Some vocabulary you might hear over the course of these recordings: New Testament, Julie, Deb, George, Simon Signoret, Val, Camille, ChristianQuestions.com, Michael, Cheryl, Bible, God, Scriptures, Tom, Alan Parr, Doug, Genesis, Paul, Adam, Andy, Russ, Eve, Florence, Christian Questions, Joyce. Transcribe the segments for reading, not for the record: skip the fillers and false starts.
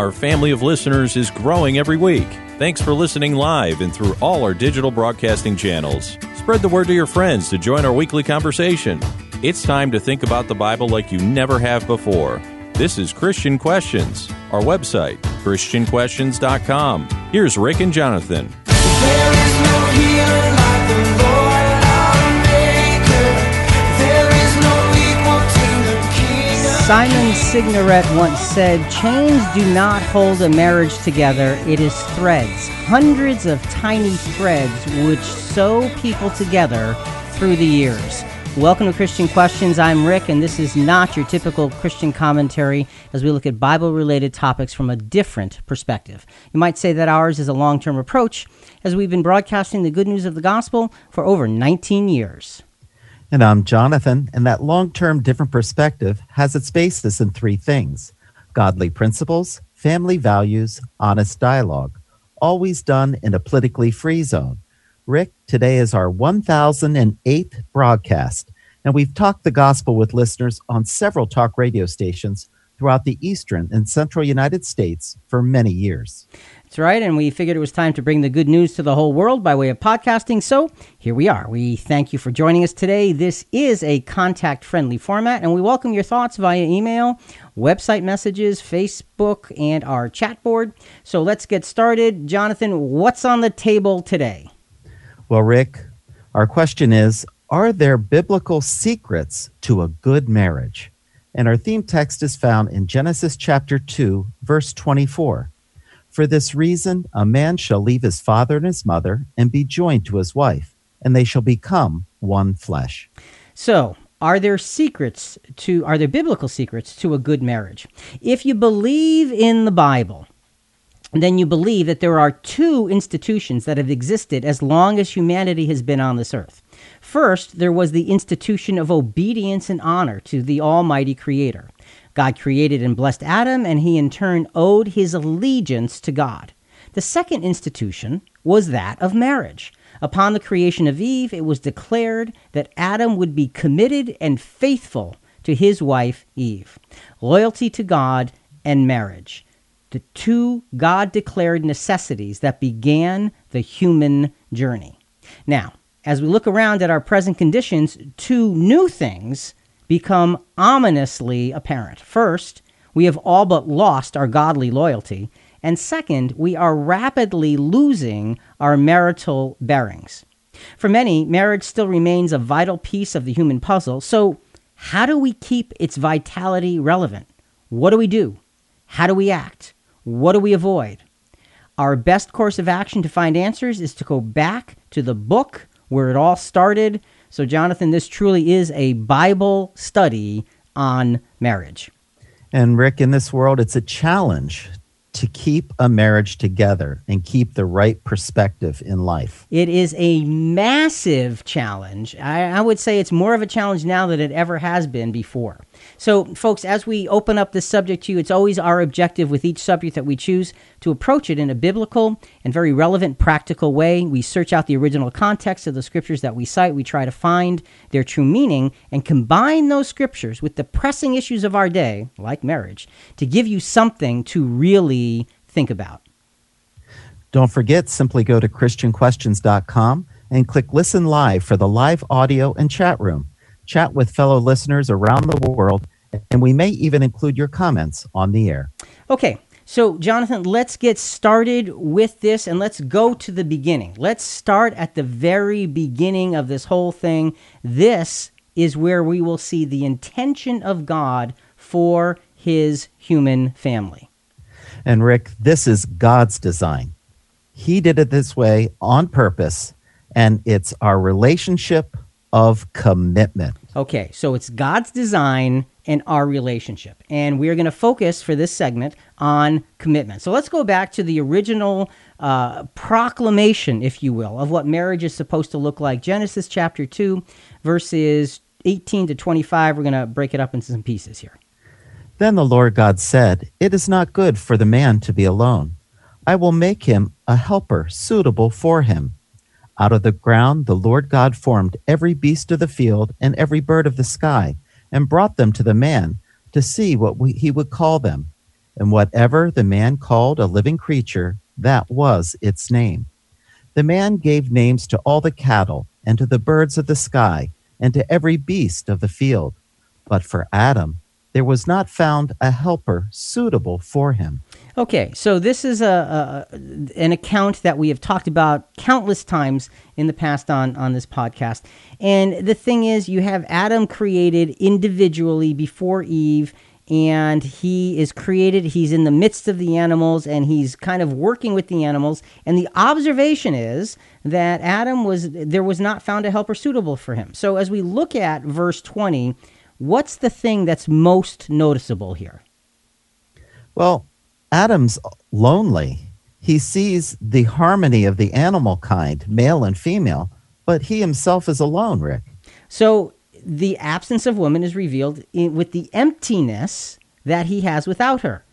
Our family of listeners is growing every week. Thanks for listening live and through all our digital broadcasting channels. Spread the word to your friends to join our weekly conversation. It's time to think about the Bible like you never have before. This is Christian Questions. Our website, ChristianQuestions.com. Here's Rick and Jonathan. There is no healer like the Lord our Maker. There is no equal to the King of Kings. Simon Signoret once said, "Chains do not hold a marriage together. It is threads, hundreds of tiny threads which sew people together through the years." Welcome to Christian Questions. I'm Rick, and this is not your typical Christian commentary as we look at Bible-related topics from a different perspective. You might say that ours is a long-term approach, as we've been broadcasting the good news of the gospel for over 19 years. And I'm Jonathan, and that long-term different perspective has its basis in three things: godly principles, family values, honest dialogue, always done in a politically free zone. Rick, today is our 1008th broadcast, and we've talked the gospel with listeners on several talk radio stations throughout the eastern and central United States for many years. That's right, and we figured it was time to bring the good news to the whole world by way of podcasting, so here we are. We thank you for joining us today. This is a contact-friendly format, and we welcome your thoughts via email, website messages, Facebook, and our chat board. So let's get started. Jonathan, what's on the table today? Well, Rick, our question is, are there biblical secrets to a good marriage? And our theme text is found in Genesis chapter 2, verse 24. For this reason, a man shall leave his father and his mother and be joined to his wife, and they shall become one flesh. So, are there biblical secrets to a good marriage? If you believe in the Bible, and then you believe that there are two institutions that have existed as long as humanity has been on this earth. First, there was the institution of obedience and honor to the Almighty Creator. God created and blessed Adam, and he in turn owed his allegiance to God. The second institution was that of marriage. Upon the creation of Eve, it was declared that Adam would be committed and faithful to his wife, Eve. Loyalty to God and marriage, the two God-declared necessities that began the human journey. Now, as we look around at our present conditions, two new things become ominously apparent. First, we have all but lost our godly loyalty, and second, we are rapidly losing our marital bearings. For many, marriage still remains a vital piece of the human puzzle, so how do we keep its vitality relevant? What do we do? How do we act? What do we avoid? Our best course of action to find answers is to go back to the book where it all started. So, Jonathan, this truly is a Bible study on marriage. And, Rick, in this world, it's a challenge to keep a marriage together and keep the right perspective in life. It is a massive challenge. I would say it's more of a challenge now than it ever has been before. So, folks, as we open up this subject to you, it's always our objective with each subject that we choose to approach it in a biblical and very relevant, practical way. We search out the original context of the scriptures that we cite. We try to find their true meaning and combine those scriptures with the pressing issues of our day, like marriage, to give you something to really think about. Don't forget, simply go to ChristianQuestions.com and click Listen Live for the live audio and chat room. Chat with fellow listeners around the world, and we may even include your comments on the air. Okay, so Jonathan, let's get started with this, and let's go to the beginning. Let's start at the very beginning of this whole thing. This is where we will see the intention of God for his human family. And Rick, this is God's design. He did it this way on purpose, and it's our relationship of commitment. Okay, so it's God's design and our relationship. And we're going to focus for this segment on commitment. So let's go back to the original proclamation, if you will, of what marriage is supposed to look like. Genesis chapter 2, verses 18 to 25. We're going to break it up into some pieces here. Then the Lord God said, "It is not good for the man to be alone. I will make him a helper suitable for him." Out of the ground the Lord God formed every beast of the field and every bird of the sky, and brought them to the man to see what he would call them. And whatever the man called a living creature, that was its name. The man gave names to all the cattle and to the birds of the sky and to every beast of the field. But for Adam, there was not found a helper suitable for him. Okay, so this is an account that we have talked about countless times in the past on this podcast. And the thing is, you have Adam created individually before Eve, and he is created, he's in the midst of the animals, and he's kind of working with the animals. And the observation is that there was not found a helper suitable for him. So as we look at verse 20, what's the thing that's most noticeable here? Well, Adam's lonely. He sees the harmony of the animal kind, male and female, but he himself is alone, Rick. So the absence of woman is revealed with the emptiness that he has without her.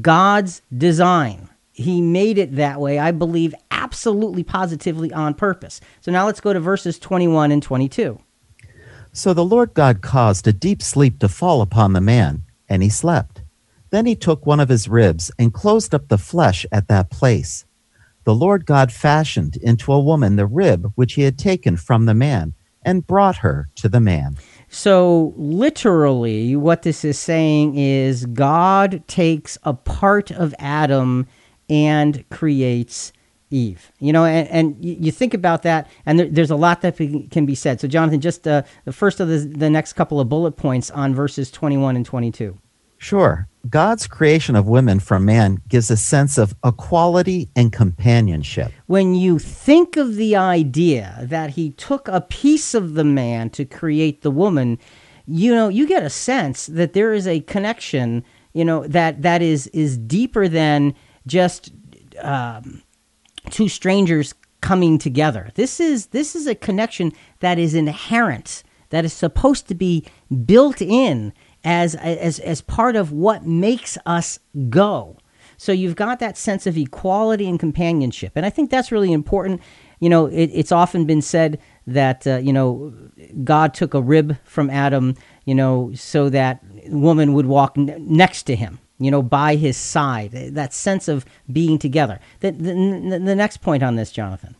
God's design. He made it that way, I believe, absolutely positively on purpose. So now let's go to verses 21 and 22. So the Lord God caused a deep sleep to fall upon the man, and he slept. Then he took one of his ribs and closed up the flesh at that place. The Lord God fashioned into a woman the rib which he had taken from the man and brought her to the man. So literally what this is saying is God takes a part of Adam and creates Eve. You know, and you think about that, and there's a lot that can be said. So Jonathan, just the first of the next couple of bullet points on verses 21 and 22. Sure. God's creation of women from man gives a sense of equality and companionship. When you think of the idea that he took a piece of the man to create the woman, you know, you get a sense that there is a connection, you know, that is deeper than just two strangers coming together. This is a connection that is inherent, that is supposed to be built in as part of what makes us go. So you've got that sense of equality and companionship. And I think that's really important. You know, it's often been said that, you know, God took a rib from Adam, you know, so that woman would walk next to him, you know, by his side, that sense of being together. The next point on this, Jonathan.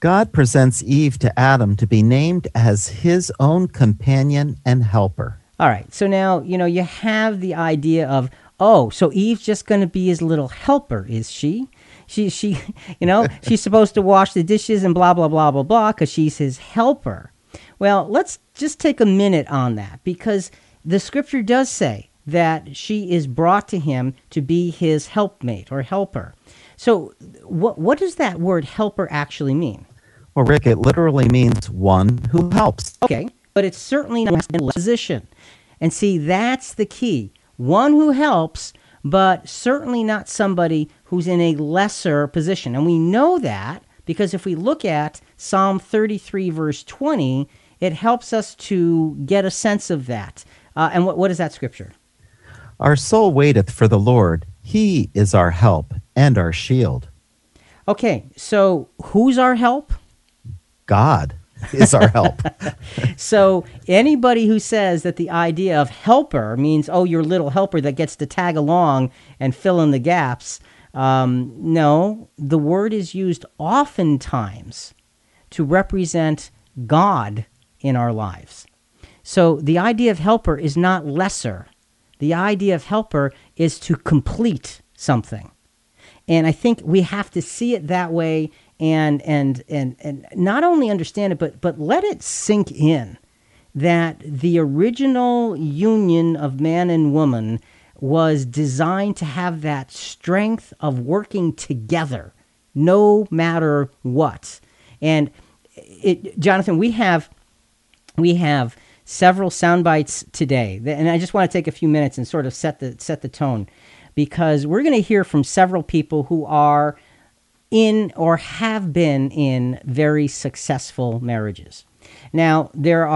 God presents Eve to Adam to be named as his own companion and helper. All right, so now, you know, you have the idea of, oh, so Eve's just going to be his little helper, is she? She, you know, she's supposed to wash the dishes and blah, blah, blah, blah, blah, because she's his helper. Well, let's just take a minute on that, because the scripture does say that she is brought to him to be his helpmate or helper. So what does that word helper actually mean? Well, Rick, it literally means one who helps. Okay. But it's certainly not in a position. And see, that's the key. One who helps, but certainly not somebody who's in a lesser position. And we know that because if we look at Psalm 33, verse 20, it helps us to get a sense of that. And what is that scripture? Our soul waiteth for the Lord. He is our help and our shield. Okay, so who's our help? God is our help. So anybody who says that the idea of helper means, oh, your little helper that gets to tag along and fill in the gaps, no, the word is used oftentimes to represent God in our lives. So the idea of helper is not lesser. The idea of helper is to complete something. And I think we have to see it that way and not only understand it, but let it sink in that the original union of man and woman was designed to have that strength of working together, no matter what. And Jonathan, we have several sound bites today, and I just want to take a few minutes and sort of set the tone, because we're going to hear from several people who are in or have been in very successful marriages. Now, there's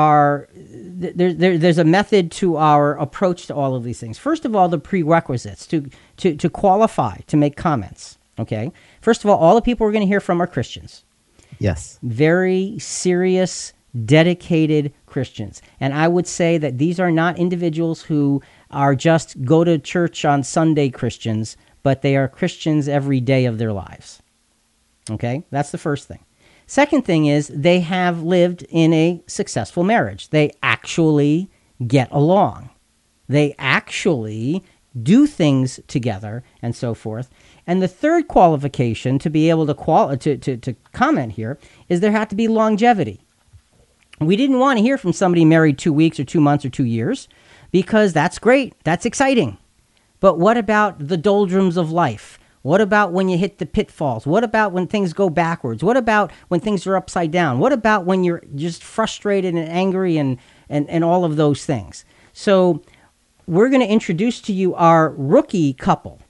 a method to our approach to all of these things. First of all, the prerequisites to qualify, to make comments, okay? First of all the people we're going to hear from are Christians. Yes. Very serious, dedicated Christians. And I would say that these are not individuals who are just go to church on Sunday Christians, but they are Christians every day of their lives. Okay, that's the first thing. Second thing is they have lived in a successful marriage. They actually get along. They actually do things together and so forth. And the third qualification to be able to comment here is there had to be longevity. We didn't want to hear from somebody married 2 weeks or 2 months or 2 years because that's great. That's exciting. But what about the doldrums of life? What about when you hit the pitfalls? What about when things go backwards? What about when things are upside down? What about when you're just frustrated and angry and all of those things? So we're going to introduce to you our rookie couple.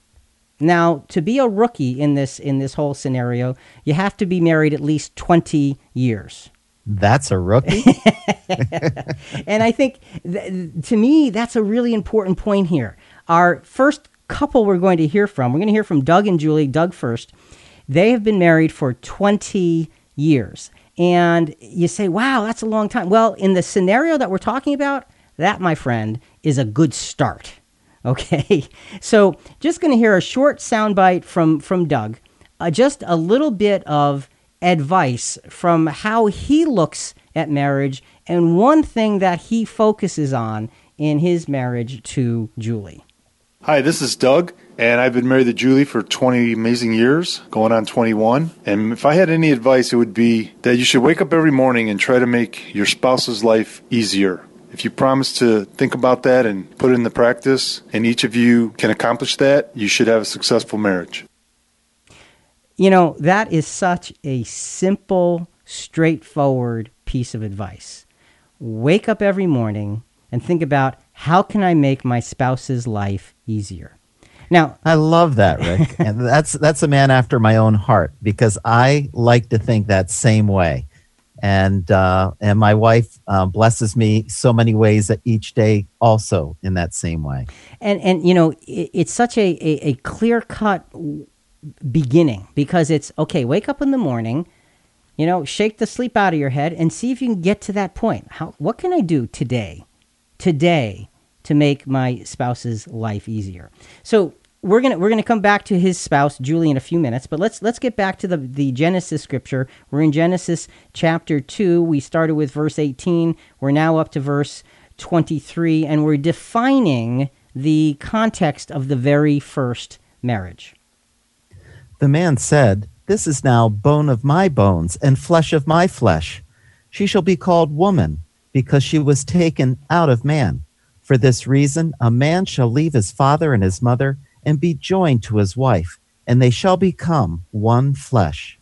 Now, to be a rookie in this whole scenario, you have to be married at least 20 years. That's a rookie? And I think, to me, that's a really important point here. Our first couple we're going to hear from Doug and Julie. Doug first. They have been married for 20 years. And you say, wow, that's a long time. Well, in the scenario that we're talking about, that, my friend, is a good start. Okay, so just going to hear a short soundbite from Doug, just a little bit of advice from how he looks at marriage and one thing that he focuses on in his marriage to Julie. Hi, this is Doug, and I've been married to Julie for 20 amazing years, going on 21. And if I had any advice, it would be that you should wake up every morning and try to make your spouse's life easier. If you promise to think about that and put it into practice, and each of you can accomplish that, you should have a successful marriage. You know, that is such a simple, straightforward piece of advice. Wake up every morning and think about, how can I make my spouse's life easier? Now, I love that, Rick. And that's a man after my own heart, because I like to think that same way. And my wife blesses me so many ways that each day also in that same way. And you know, it's such a clear-cut beginning, because it's, okay, wake up in the morning, you know, shake the sleep out of your head and see if you can get to that point. What can I do today to make my spouse's life easier? So we're gonna come back to his spouse, Julie, in a few minutes, but let's get back to the Genesis scripture. We're in Genesis chapter 2. We started with verse 18. We're now up to verse 23, and we're defining the context of the very first marriage. The man said, "This is now bone of my bones and flesh of my flesh. She shall be called woman, because she was taken out of man. For this reason, a man shall leave his father and his mother and be joined to his wife, and they shall become one flesh."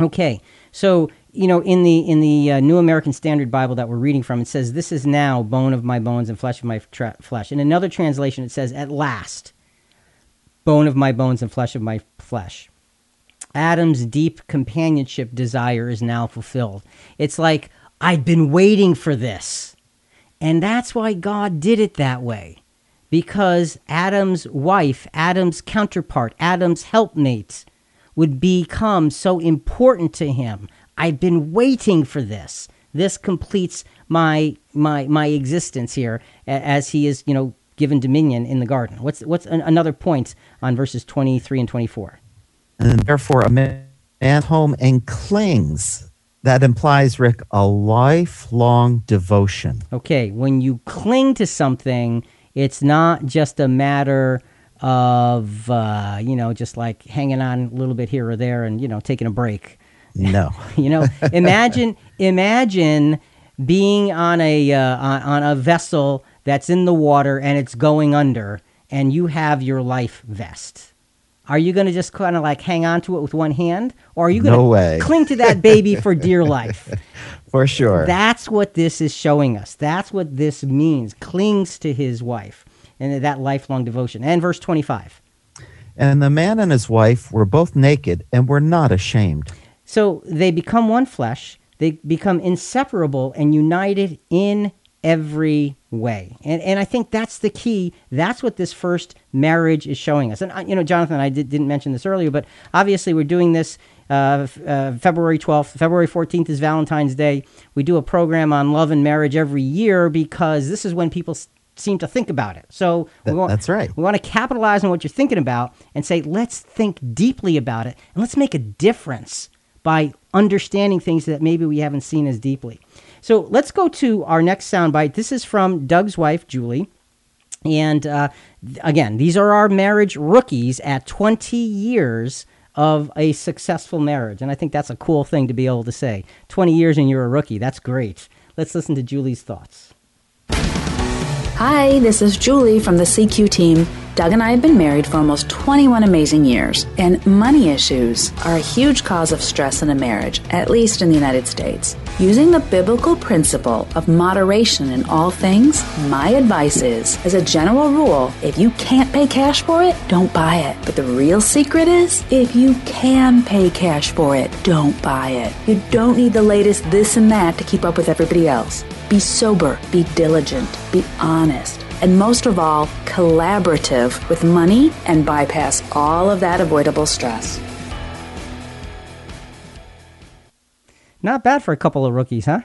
Okay, so, you know, in the New American Standard Bible that we're reading from, it says, "This is now bone of my bones and flesh of my flesh." In another translation, it says, "At last, bone of my bones and flesh of my flesh. Adam's deep companionship desire is now fulfilled." It's like, I've been waiting for this. And that's why God did it that way. Because Adam's wife, Adam's counterpart, Adam's helpmate would become so important to him. I've been waiting for this. This completes my existence here as he is, you know, given dominion in the garden. What's another point on verses 23 and 24? "And therefore a man went home and clings." That implies, Rick, a lifelong devotion. Okay, when you cling to something, it's not just a matter of, you know, just like hanging on a little bit here or there and, you know, taking a break. No. You know, imagine being on a vessel that's in the water and it's going under and you have your life vest. Are you going to just kind of like hang on to it with one hand? Or are you going to cling to that baby for dear life? For sure. That's what this is showing us. That's what this means. Clings to his wife and that lifelong devotion. And verse 25. "And the man and his wife were both naked and were not ashamed." So they become one flesh. They become inseparable and united in every way. And I think that's the key. That's what this first marriage is showing us. And, you know, Jonathan, I didn't mention this earlier, but obviously we're doing this February 12th. February 14th is Valentine's Day. We do a program on love and marriage every year because this is when people seem to think about it. So that's right. We want to capitalize on what you're thinking about and say, let's think deeply about it and let's make a difference by understanding things that maybe we haven't seen as deeply. So let's go to our next soundbite. This is from Doug's wife, Julie. And again, these are our marriage rookies at 20 years of a successful marriage. And I think that's a cool thing to be able to say. 20 years and you're a rookie. That's great. Let's listen to Julie's thoughts. Hi, this is Julie from the CQ team. Doug and I have been married for almost 21 amazing years, and money issues are a huge cause of stress in a marriage, at least in the United States. Using the biblical principle of moderation in all things, my advice is, as a general rule, if you can't pay cash for it, don't buy it. But the real secret is, if you can pay cash for it, don't buy it. You don't need the latest this and that to keep up with everybody else. Be sober, be diligent, be honest, and most of all, collaborative with money and bypass all of that avoidable stress. Not bad for a couple of rookies, huh?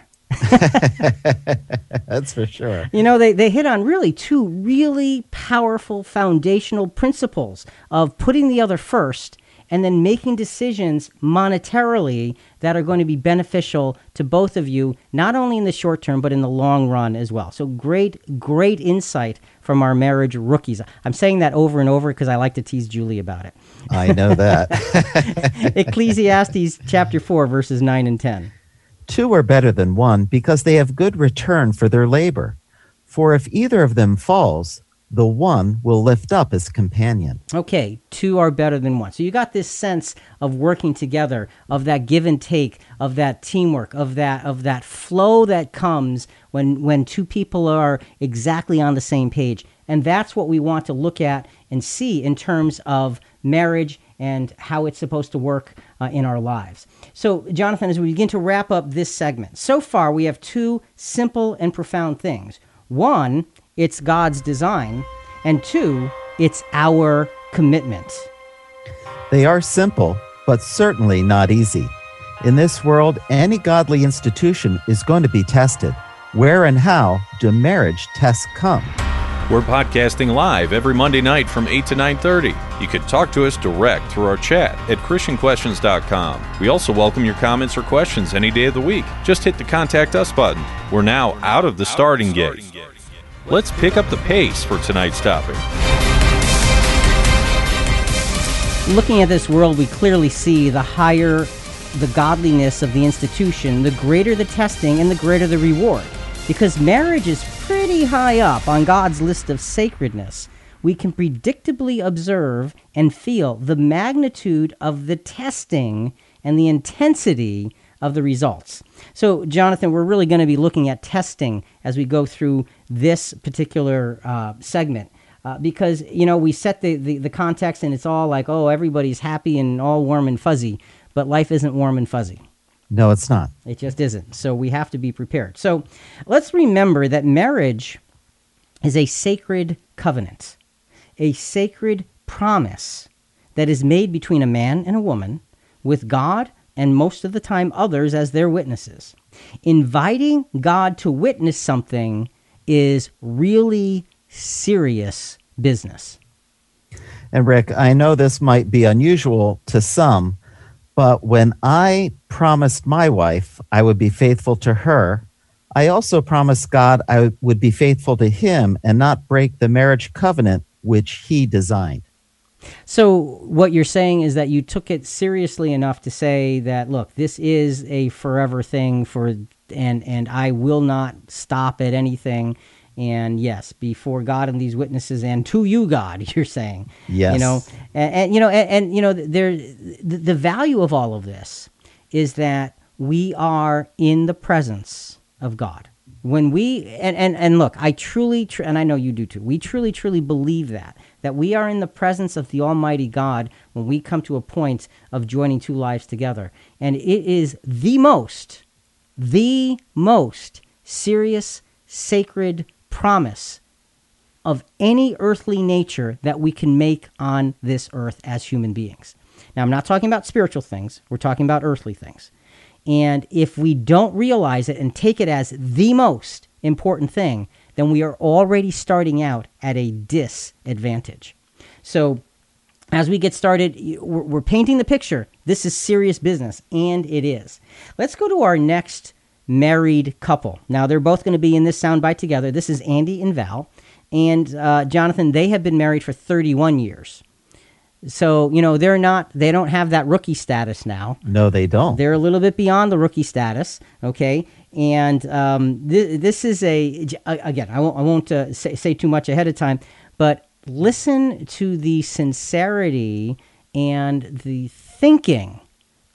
That's for sure. You know, they hit on really two really powerful foundational principles of putting the other first and then making decisions monetarily that are going to be beneficial to both of you, not only in the short term, but in the long run as well. So great, great insight from our marriage rookies. I'm saying that over and over because I like to tease Julie about it. I know that. Ecclesiastes chapter 4, verses 9 and 10. Two are better than one because they have good return for their labor. For if either of them falls, the one will lift up his companion. Okay, two are better than one. So you got this sense of working together, of that give and take, of that teamwork, of that flow that comes when two people are exactly on the same page. And that's what we want to look at and see in terms of marriage and how it's supposed to work in our lives. So, Jonathan, as we begin to wrap up this segment, so far we have two simple and profound things. One, it's God's design, and two, it's our commitment. They are simple, but certainly not easy. In this world, any godly institution is going to be tested. Where and how do marriage tests come? We're podcasting live every Monday night from 8 to 9:30. You can talk to us direct through our chat at ChristianQuestions.com. We also welcome your comments or questions any day of the week. Just hit the Contact Us button. We're now out of the starting gate. Let's pick up the pace for tonight's topic. Looking at this world, we clearly see the higher the godliness of the institution, the greater the testing and the greater the reward. Because marriage is pretty high up on God's list of sacredness, we can predictably observe and feel the magnitude of the testing and the intensity of the results. So, Jonathan, we're really going to be looking at testing as we go through this particular segment because, you know, we set the context and it's all like, oh, everybody's happy and all warm and fuzzy, but life isn't warm and fuzzy. No, it's not. It just isn't. So we have to be prepared. So let's remember that marriage is a sacred covenant, a sacred promise that is made between a man and a woman with God and most of the time others as their witnesses. Inviting God to witness something is really serious business. And Rick, I know this might be unusual to some, but when I promised my wife I would be faithful to her, I also promised God I would be faithful to him and not break the marriage covenant which he designed. So what you're saying is that you took it seriously enough to say that, look, this is a forever thing and I will not stop at anything. And yes, before God and these witnesses and to you, God, you're saying, yes, you know, and you know, the value of all of this is that we are in the presence of God when we, and look, I truly, and I know you do too. We truly, truly believe that we are in the presence of the Almighty God when we come to a point of joining two lives together. And it is the most serious, sacred promise of any earthly nature that we can make on this earth as human beings. Now, I'm not talking about spiritual things. We're talking about earthly things. And if we don't realize it and take it as the most important thing, then we are already starting out at a disadvantage. So as we get started, we're painting the picture. This is serious business, and it is. Let's go to our next married couple. Now, they're both going to be in this soundbite together. This is Andy and Val. And Jonathan, they have been married for 31 years. So, you know, they don't have that rookie status now. No, they don't. They're a little bit beyond the rookie status, okay? And this is again, I won't say too much ahead of time, but listen to the sincerity and the thinking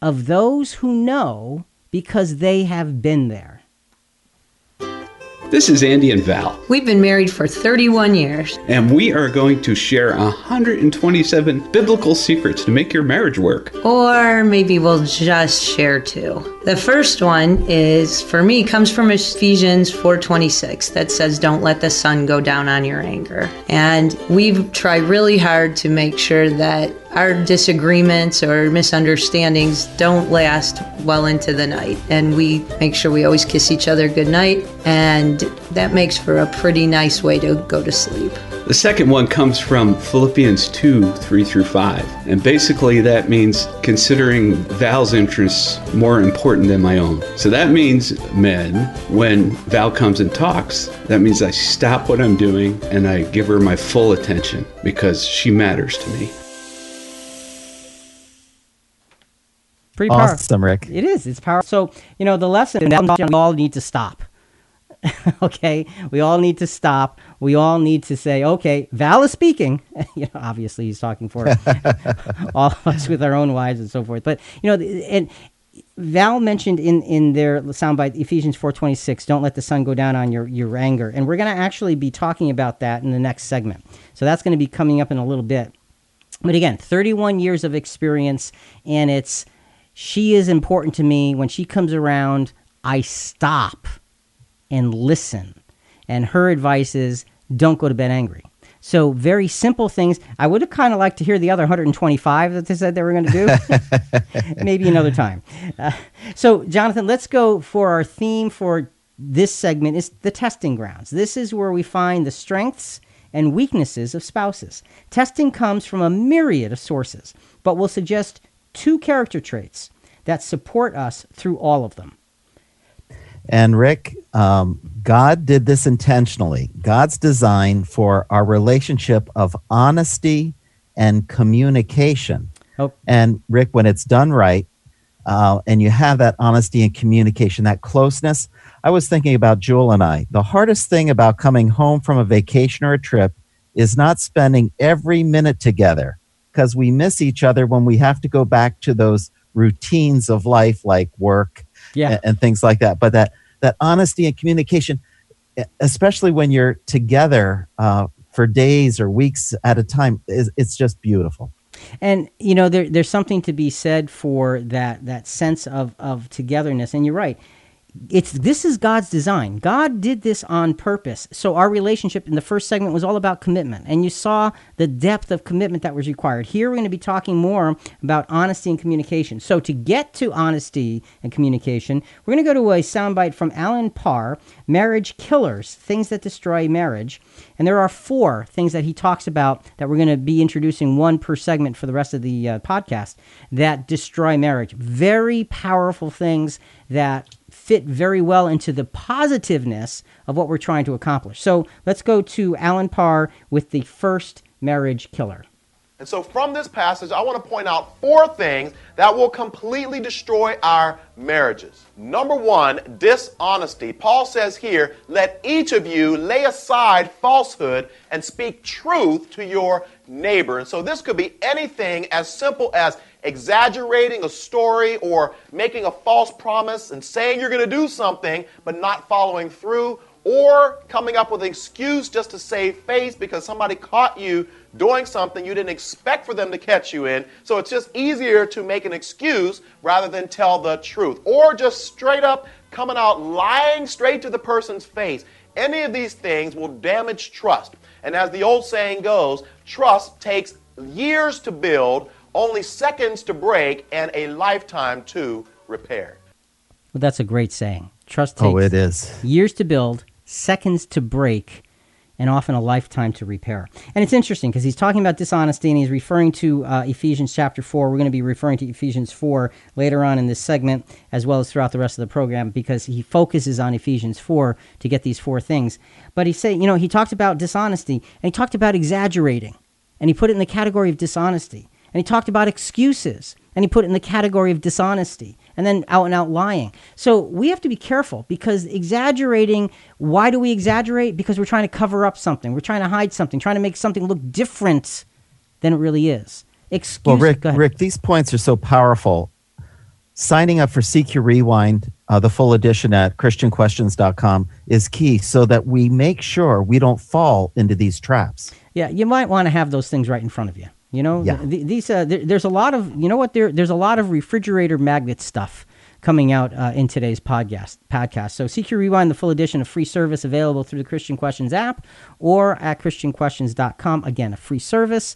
of those who know because they have been there. This is Andy and Val. We've been married for 31 years. And we are going to share 127 biblical secrets to make your marriage work. Or maybe we'll just share two. The first one is, for me, comes from Ephesians 4:26 that says, don't let the sun go down on your anger. And we've tried really hard to make sure that our disagreements or misunderstandings don't last well into the night. And we make sure we always kiss each other goodnight, and that makes for a pretty nice way to go to sleep. The second one comes from Philippians 2:3-5. And basically that means considering Val's interests more important than my own. So that means, men, when Val comes and talks, that means I stop what I'm doing and I give her my full attention because she matters to me. Pretty powerful. Awesome, Rick. It is. It's powerful. So, you know, the lesson is we all need to stop. Okay? We all need to stop. We all need to say, okay, Val is speaking. You know, obviously, he's talking for all of us with our own wives and so forth. But, you know, and Val mentioned in their soundbite, Ephesians 4:26, don't let the sun go down on your anger. And we're going to actually be talking about that in the next segment. So that's going to be coming up in a little bit. But again, 31 years of experience, and it's, she is important to me. When she comes around, I stop and listen. And her advice is, don't go to bed angry. So very simple things. I would have kind of liked to hear the other 125 that they said they were going to do. Maybe another time. So, Jonathan, let's go for our theme for this segment is the testing grounds. This is where we find the strengths and weaknesses of spouses. Testing comes from a myriad of sources, but we'll suggest two character traits that support us through all of them. And Rick, God did this intentionally. God's design for our relationship of honesty and communication. Oh. And Rick, when it's done right, and you have that honesty and communication, that closeness, I was thinking about Julie and I. The hardest thing about coming home from a vacation or a trip is not spending every minute together, because we miss each other when we have to go back to those routines of life, like work and things like that. But that honesty and communication, especially when you're together for days or weeks at a time, it's just beautiful. And, you know, there's something to be said for that sense of togetherness. And you're right. This is God's design. God did this on purpose. So our relationship in the first segment was all about commitment, and you saw the depth of commitment that was required. Here we're going to be talking more about honesty and communication. So to get to honesty and communication, we're going to go to a soundbite from Alan Parr, Marriage Killers, Things That Destroy Marriage. And there are four things that he talks about that we're going to be introducing, one per segment for the rest of the podcast, that destroy marriage. Very powerful things that fit very well into the positiveness of what we're trying to accomplish. So let's go to Alan Parr with the first marriage killer. And so from this passage, I want to point out four things that will completely destroy our marriages. Number one, dishonesty. Paul says here, let each of you lay aside falsehood and speak truth to your neighbor. And so this could be anything as simple as exaggerating a story or making a false promise and saying you're going to do something but not following through, or coming up with an excuse just to save face because somebody caught you doing something you didn't expect for them to catch you in. So it's just easier to make an excuse rather than tell the truth, or just straight up coming out lying straight to the person's face. Any of these things will damage trust. And as the old saying goes, trust takes years to build, only seconds to break, and a lifetime to repair. Well, that's a great saying. Trust takes years to build, seconds to break, and often a lifetime to repair. And it's interesting because he's talking about dishonesty and he's referring to Ephesians chapter 4. We're going to be referring to Ephesians 4 later on in this segment as well as throughout the rest of the program because he focuses on Ephesians 4 to get these four things. But he said, you know, he talked about dishonesty and he talked about exaggerating and he put it in the category of dishonesty. And he talked about excuses and he put it in the category of dishonesty. And then out and out lying. So we have to be careful because exaggerating, why do we exaggerate? Because we're trying to cover up something. We're trying to hide something, trying to make something look different than it really is. Rick, these points are so powerful. Signing up for CQ Rewind, the full edition at ChristianQuestions.com is key so that we make sure we don't fall into these traps. Yeah, you might want to have those things right in front of you. You know, yeah. There's a lot of, you know what, there's a lot of refrigerator magnet stuff coming out in today's podcast. So CQ Rewind, the full edition, a free service available through the Christian Questions app or at ChristianQuestions.com. Again, a free service.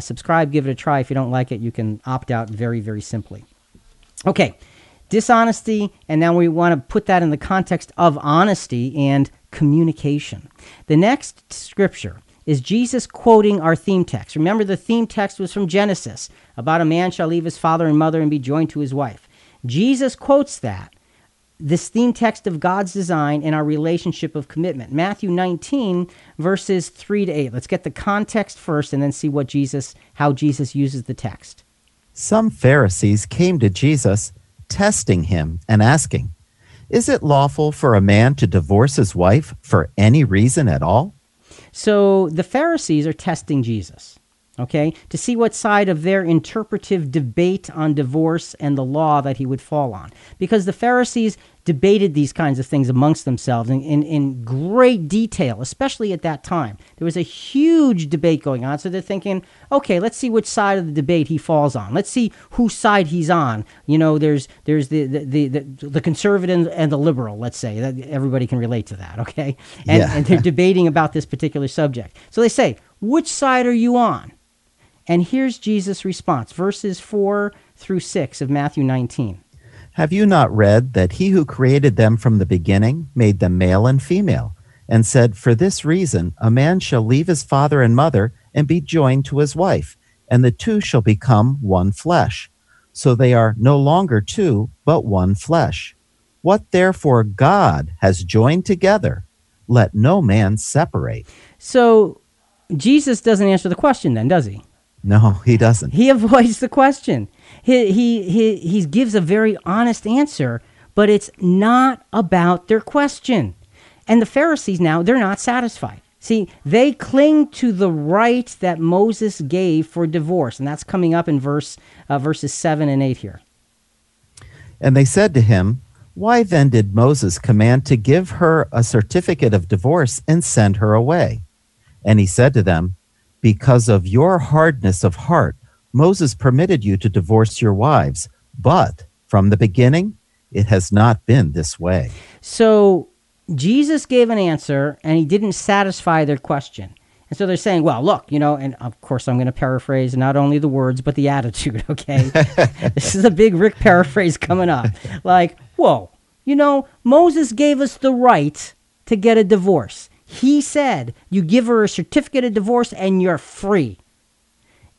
Subscribe, give it a try. If you don't like it, you can opt out very, very simply. Okay, dishonesty, and now we want to put that in the context of honesty and communication. The next scripture is Jesus quoting our theme text. Remember, the theme text was from Genesis, about a man shall leave his father and mother and be joined to his wife. Jesus quotes that, this theme text of God's design and our relationship of commitment. Matthew 19, verses 3 to 8. Let's get the context first and then see what how Jesus uses the text. Some Pharisees came to Jesus, testing him and asking, "Is it lawful for a man to divorce his wife for any reason at all?" So the Pharisees are testing Jesus, okay, to see what side of their interpretive debate on divorce and the law that he would fall on. Because the Pharisees debated these kinds of things amongst themselves in great detail, especially at that time. There was a huge debate going on, so they're thinking, okay, let's see which side of the debate he falls on. Let's see whose side he's on. You know, there's the conservative and the liberal, let's say. That everybody can relate to that, okay? And they're debating about this particular subject. So they say, which side are you on? And here's Jesus' response, verses 4 through 6 of Matthew 19. Have you not read that he who created them from the beginning made them male and female, and said, for this reason, a man shall leave his father and mother and be joined to his wife, and the two shall become one flesh. So they are no longer two, but one flesh. What therefore God has joined together, let no man separate. So Jesus doesn't answer the question then, does he? No, he doesn't. He avoids the question. He gives a very honest answer, but it's not about their question. And the Pharisees now, they're not satisfied. See, they cling to the right that Moses gave for divorce, and that's coming up in verses 7 and 8 here. And they said to him, why then did Moses command to give her a certificate of divorce and send her away? And he said to them, because of your hardness of heart, Moses permitted you to divorce your wives, but from the beginning, it has not been this way. So Jesus gave an answer, and he didn't satisfy their question. And so they're saying, well, look, you know, and of course I'm going to paraphrase not only the words, but the attitude, okay? This is a big Rick paraphrase coming up. Like, whoa, you know, Moses gave us the right to get a divorce. He said, you give her a certificate of divorce and you're free.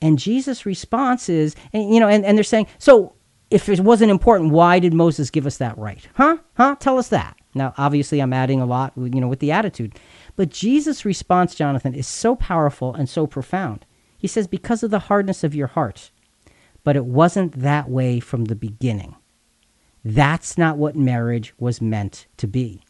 And Jesus' response is, and they're saying, so if it wasn't important, why did Moses give us that right? Huh? Tell us that. Now, obviously, I'm adding a lot, with the attitude. But Jesus' response, Jonathan, is so powerful and so profound. He says, because of the hardness of your heart. But it wasn't that way from the beginning. That's not what marriage was meant to be.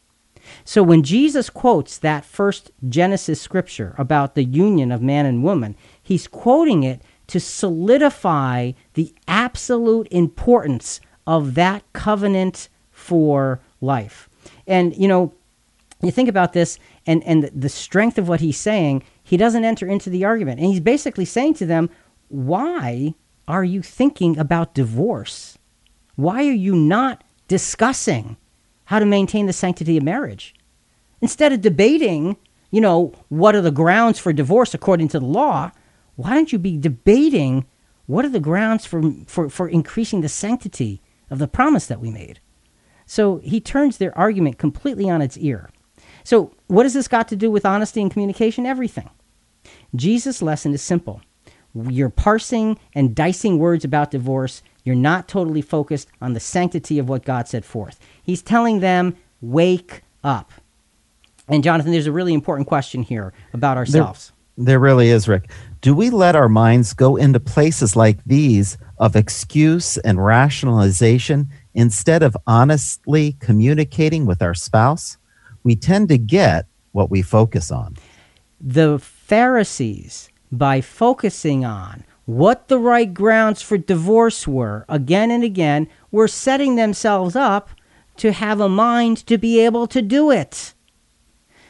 So when Jesus quotes that first Genesis scripture about the union of man and woman, he's quoting it to solidify the absolute importance of that covenant for life. And, you think about this and the strength of what he's saying, he doesn't enter into the argument. And he's basically saying to them, why are you thinking about divorce? Why are you not discussing how to maintain the sanctity of marriage? Instead of debating, you know, what are the grounds for divorce according to the law, why don't you be debating what are the grounds for increasing the sanctity of the promise that we made? So he turns their argument completely on its ear. So what has this got to do with honesty and communication? Everything. Jesus' lesson is simple. You're parsing and dicing words about divorce. You're not totally focused on the sanctity of what God set forth. He's telling them, wake up. And Jonathan, there's a really important question here about ourselves. There really is, Rick. Do we let our minds go into places like these of excuse and rationalization instead of honestly communicating with our spouse? We tend to get what we focus on. The Pharisees, by focusing on what the right grounds for divorce were again and again, were setting themselves up to have a mind to be able to do it.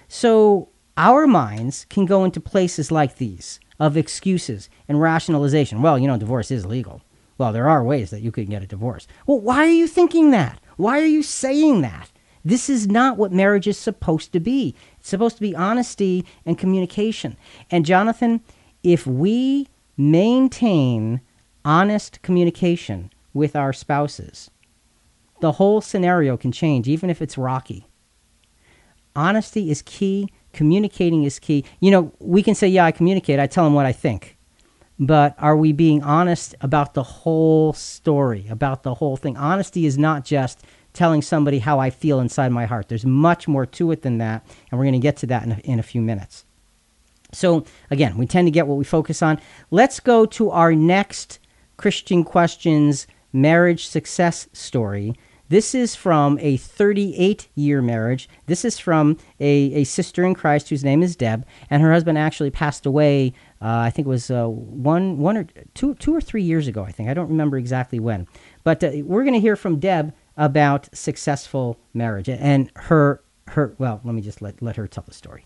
So our minds can go into places like these of excuses and rationalization. Well, you know, divorce is legal. Well, there are ways that you could get a divorce. Well, why are you thinking that? Why are you saying that? This is not what marriage is supposed to be. It's supposed to be honesty and communication. And Jonathan, if we maintain honest communication with our spouses, the whole scenario can change, even if it's rocky. Honesty is key. Communicating is key. You know, we can say, yeah, I communicate. I tell them what I think. But are we being honest about the whole story, about the whole thing? Honesty is not just telling somebody how I feel inside my heart. There's much more to it than that, and we're going to get to that in a few minutes. So, again, we tend to get what we focus on. Let's go to our next Christian Questions marriage success story. This is from a 38-year marriage. This is from a sister in Christ whose name is Deb, and her husband actually passed away, I think it was two or three years ago, I think. I don't remember exactly when. But we're going to hear from Deb about successful marriage. And her well, let me just let her tell the story.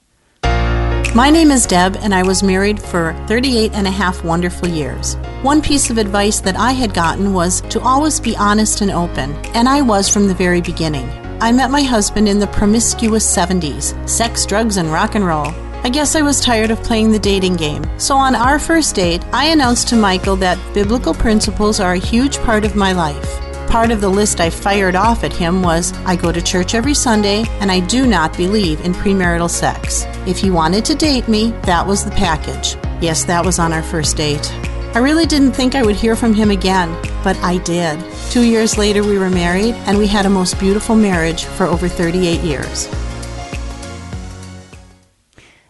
My name is Deb, and I was married for 38 and a half wonderful years. One piece of advice that I had gotten was to always be honest and open, and I was from the very beginning. I met my husband in the promiscuous 70s, sex, drugs, and rock and roll. I guess I was tired of playing the dating game. So on our first date, I announced to Michael that biblical principles are a huge part of my life. Part of the list I fired off at him was, I go to church every Sunday, and I do not believe in premarital sex. If he wanted to date me, that was the package. Yes, that was on our first date. I really didn't think I would hear from him again, but I did. 2 years later, we were married, and we had a most beautiful marriage for over 38 years.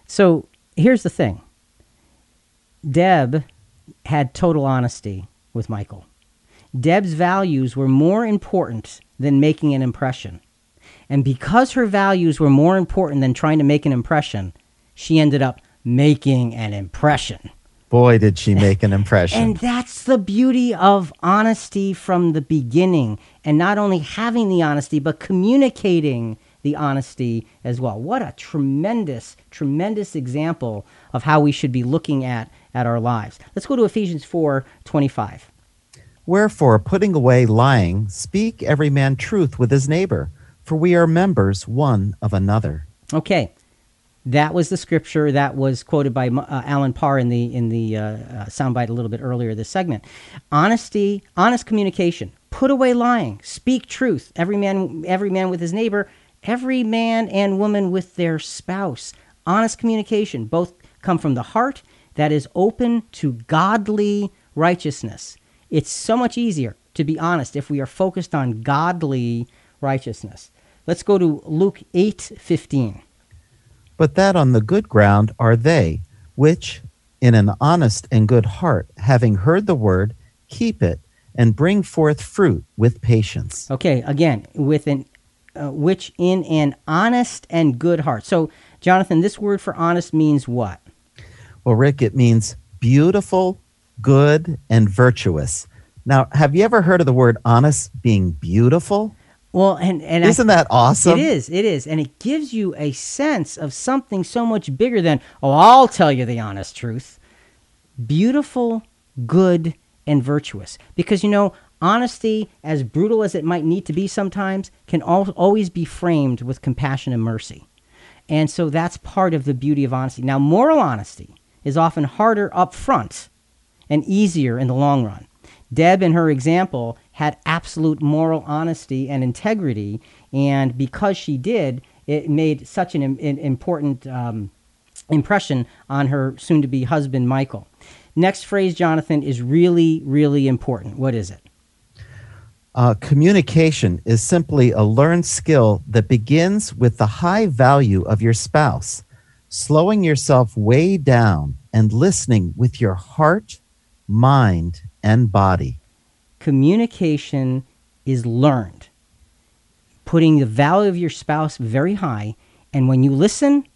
So here's the thing. Deb had total honesty with Michael. Deb's values were more important than making an impression. And because her values were more important than trying to make an impression, she ended up making an impression. Boy, did she make an impression. And that's the beauty of honesty from the beginning. And not only having the honesty, but communicating the honesty as well. What a tremendous, tremendous example of how we should be looking at our lives. Let's go to Ephesians 4:25. Wherefore, putting away lying, speak every man truth with his neighbor, for we are members one of another. Okay, that was the scripture that was quoted by Alan Parr in the soundbite a little bit earlier this segment. Honesty, honest communication. Put away lying, speak truth. Every man with his neighbor. Every man and woman with their spouse. Honest communication. Both come from the heart that is open to godly righteousness. It's so much easier to be honest if we are focused on godly righteousness. Let's go to Luke 8:15. But that on the good ground are they, which in an honest and good heart, having heard the word, keep it, and bring forth fruit with patience. Okay, again, which in an honest and good heart. So, Jonathan, this word for honest means what? Well, Rick, it means beautiful, good, and virtuous. Now, have you ever heard of the word honest being beautiful? Well, and isn't that awesome? It is. And it gives you a sense of something so much bigger than, oh, I'll tell you the honest truth. Beautiful, good, and virtuous. Because, you know, honesty, as brutal as it might need to be sometimes, can always be framed with compassion and mercy. And so that's part of the beauty of honesty. Now, moral honesty is often harder up front and easier in the long run. Deb, in her example, had absolute moral honesty and integrity, and because she did, it made such an important impression on her soon-to-be husband, Michael. Next phrase, Jonathan, is really, really important. What is it? Communication is simply a learned skill that begins with the high value of your spouse, slowing yourself way down and listening with your heart, mind, and body. Communication is learned. Putting the value of your spouse very high, and when you listen,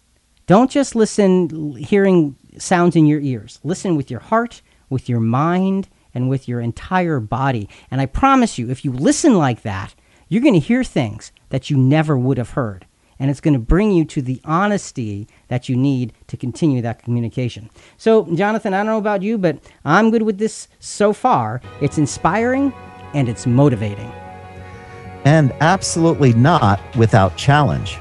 don't just listen hearing sounds in your ears. Listen with your heart, with your mind, and with your entire body. And I promise you, if you listen like that, you're going to hear things that you never would have heard. And it's going to bring you to the honesty that you need to continue that communication. So, Jonathan, I don't know about you, but I'm good with this so far. It's inspiring and it's motivating. And absolutely not without challenge.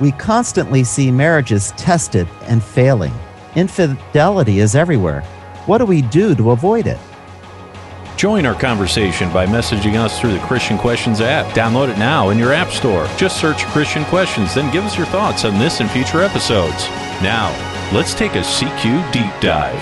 We constantly see marriages tested and failing. Infidelity is everywhere. What do we do to avoid it? Join our conversation by messaging us through the Christian Questions app. Download it now in your app store. Just search Christian Questions, then give us your thoughts on this and future episodes. Now, let's take a CQ deep dive.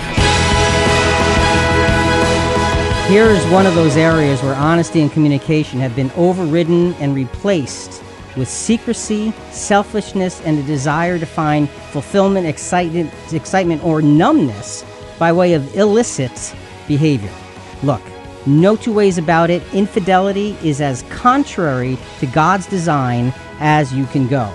Here is one of those areas where honesty and communication have been overridden and replaced with secrecy, selfishness, and a desire to find fulfillment, excitement, or numbness by way of illicit behavior. Look, no two ways about it, infidelity is as contrary to God's design as you can go.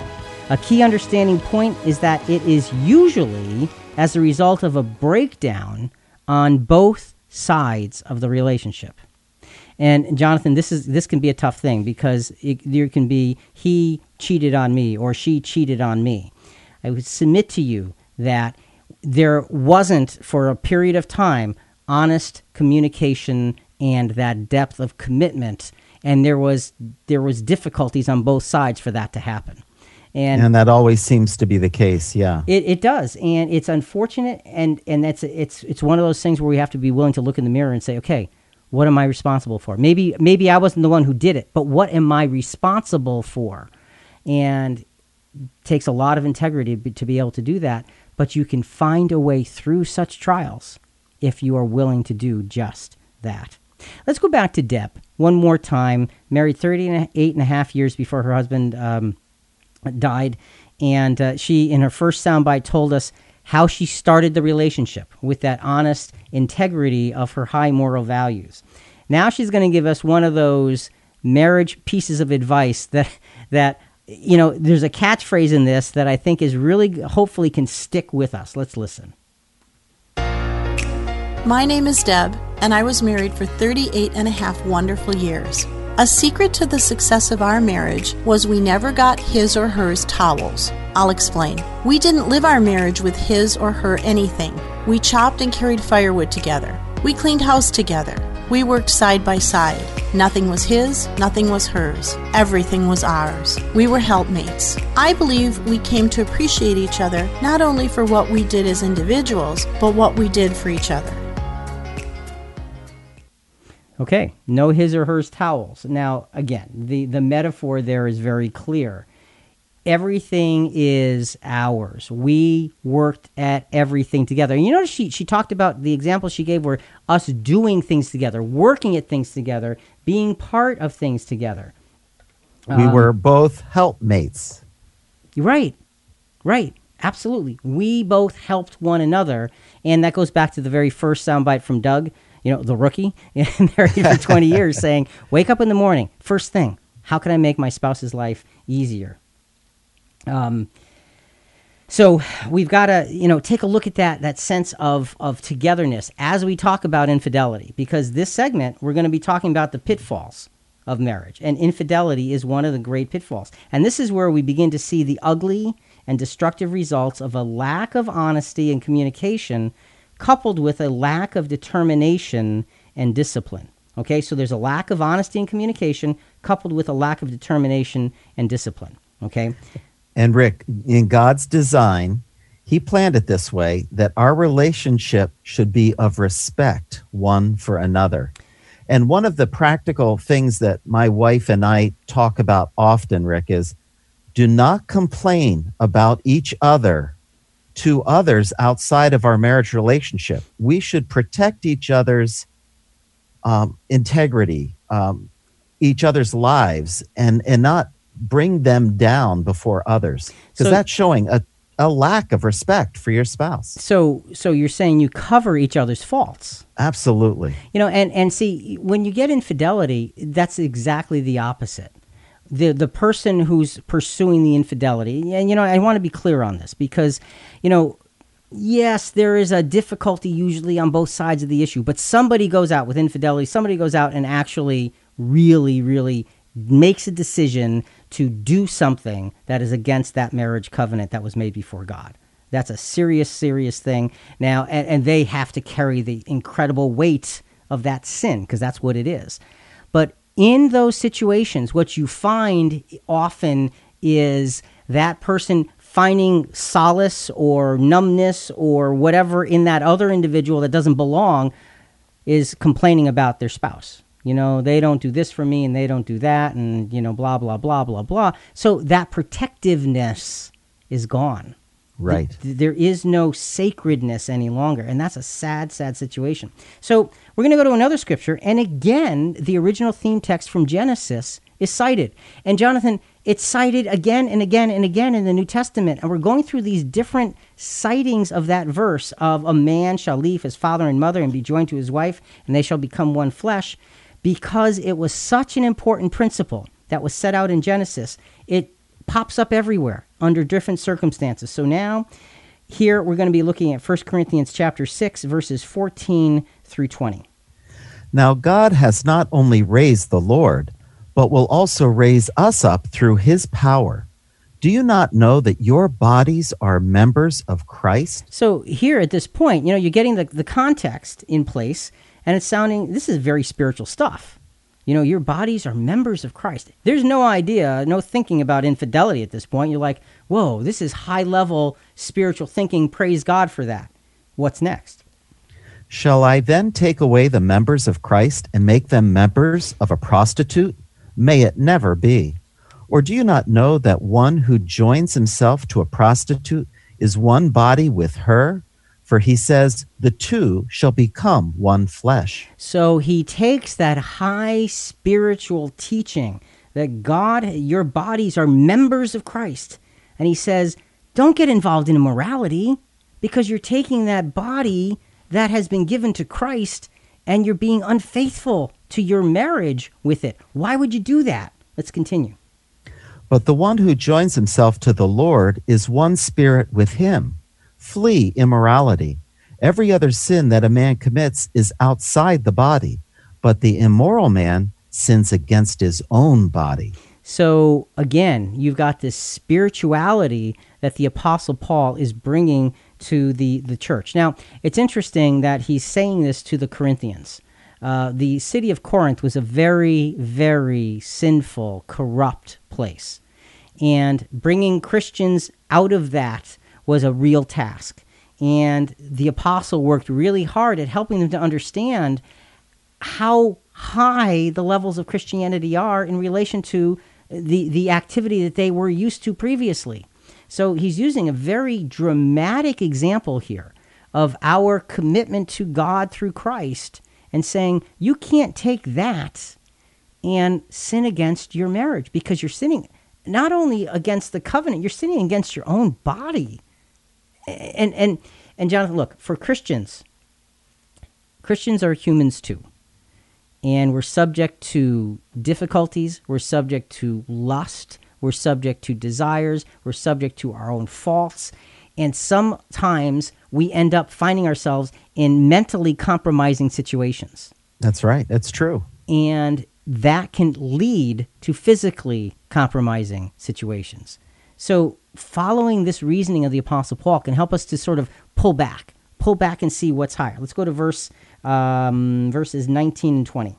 A key understanding point is that it is usually as a result of a breakdown on both sides of the relationship. And Jonathan, this can be a tough thing because there can be he cheated on me or she cheated on me. I would submit to you that there wasn't for a period of time honest communication and that depth of commitment, and there was difficulties on both sides for that to happen. And that always seems to be the case, yeah. It does, and it's unfortunate, and that's it's one of those things where we have to be willing to look in the mirror and say, okay, what am I responsible for? Maybe I wasn't the one who did it, but what am I responsible for? And it takes a lot of integrity to be able to do that, but you can find a way through such trials if you are willing to do just that. Let's go back to Deb one more time, married 38.5 years before her husband died, and she, in her first soundbite, told us how she started the relationship with that honest integrity of her high moral values. Now she's going to give us one of those marriage pieces of advice that you know, there's a catchphrase in this that I think is really, hopefully can stick with us. Let's listen. My name is Deb, and I was married for 38.5 wonderful years. A secret to the success of our marriage was we never got his or hers towels. I'll explain. We didn't live our marriage with his or her anything. We chopped and carried firewood together. We cleaned house together. We worked side by side. Nothing was his, nothing was hers. Everything was ours. We were helpmates. I believe we came to appreciate each other not only for what we did as individuals, but what we did for each other. Okay, no his or hers towels. Now, again, the metaphor there is very clear. Everything is ours. We worked at everything together. And you notice she talked about the examples she gave were us doing things together, working at things together, being part of things together. We were both helpmates. Right. Absolutely. We both helped one another. And that goes back to the very first soundbite from Doug, you know, the rookie, married for 20 years, saying, wake up in the morning, first thing, how can I make my spouse's life easier? So we've got to, you know, take a look at that sense of togetherness as we talk about infidelity, because this segment, we're going to be talking about the pitfalls of marriage, and infidelity is one of the great pitfalls. And this is where we begin to see the ugly and destructive results of a lack of honesty and communication coupled with a lack of determination and discipline. Okay, so there's a lack of honesty and communication coupled with a lack of determination and discipline. Okay. And Rick, in God's design, he planned it this way, that our relationship should be of respect one for another. And one of the practical things that my wife and I talk about often, Rick, is do not complain about each other to others outside of our marriage relationship. We should protect each other's integrity, each other's lives, and not bring them down before others, because that's showing a lack of respect for your spouse. So you're saying you cover each other's faults. Absolutely. You know, and see, when you get infidelity, that's exactly the opposite. The person who's pursuing the infidelity, and, you know, I want to be clear on this because, you know, yes, there is a difficulty usually on both sides of the issue, but somebody goes out with infidelity, somebody goes out and actually really, really makes a decision to do something that is against that marriage covenant that was made before God. That's a serious, serious thing now, and they have to carry the incredible weight of that sin because that's what it is. But in those situations, what you find often is that person finding solace or numbness or whatever in that other individual that doesn't belong is complaining about their spouse. You know, they don't do this for me and they don't do that and, you know, blah, blah, blah, blah, blah. So that protectiveness is gone. Right. There is no sacredness any longer. And that's a sad, sad situation. So we're going to go to another scripture. And again, the original theme text from Genesis is cited. And Jonathan, it's cited again and again and again in the New Testament. And we're going through these different citings of that verse of a man shall leave his father and mother and be joined to his wife and they shall become one flesh. Because it was such an important principle that was set out in Genesis, it pops up everywhere under different circumstances. So now, here we're going to be looking at 1 Corinthians chapter 6, verses 14 through 20. Now God has not only raised the Lord, but will also raise us up through his power. Do you not know that your bodies are members of Christ? So here at this point, you know, you're getting the context in place. And it's sounding, this is very spiritual stuff. You know, your bodies are members of Christ. There's no idea, no thinking about infidelity at this point. You're like, whoa, this is high-level spiritual thinking. Praise God for that. What's next? Shall I then take away the members of Christ and make them members of a prostitute? May it never be. Or do you not know that one who joins himself to a prostitute is one body with her? For he says, the two shall become one flesh. So he takes that high spiritual teaching that God, your bodies are members of Christ. And he says, don't get involved in immorality because you're taking that body that has been given to Christ and you're being unfaithful to your marriage with it. Why would you do that? Let's continue. But the one who joins himself to the Lord is one spirit with him. Flee immorality. Every other sin that a man commits is outside the body, but the immoral man sins against his own body. So again, you've got this spirituality that the Apostle Paul is bringing to the church. Now, it's interesting that he's saying this to the Corinthians. The city of Corinth was a very, very sinful, corrupt place. And bringing Christians out of that was a real task. And the apostle worked really hard at helping them to understand how high the levels of Christianity are in relation to the activity that they were used to previously. So he's using a very dramatic example here of our commitment to God through Christ and saying, you can't take that and sin against your marriage because you're sinning not only against the covenant, you're sinning against your own body. And Jonathan, look, for Christians are humans too. And we're subject to difficulties. We're subject to lust. We're subject to desires. We're subject to our own faults. And sometimes we end up finding ourselves in mentally compromising situations. That's right. That's true. And that can lead to physically compromising situations. So following this reasoning of the Apostle Paul can help us to sort of pull back and see what's higher. Let's go to verses 19 and 20.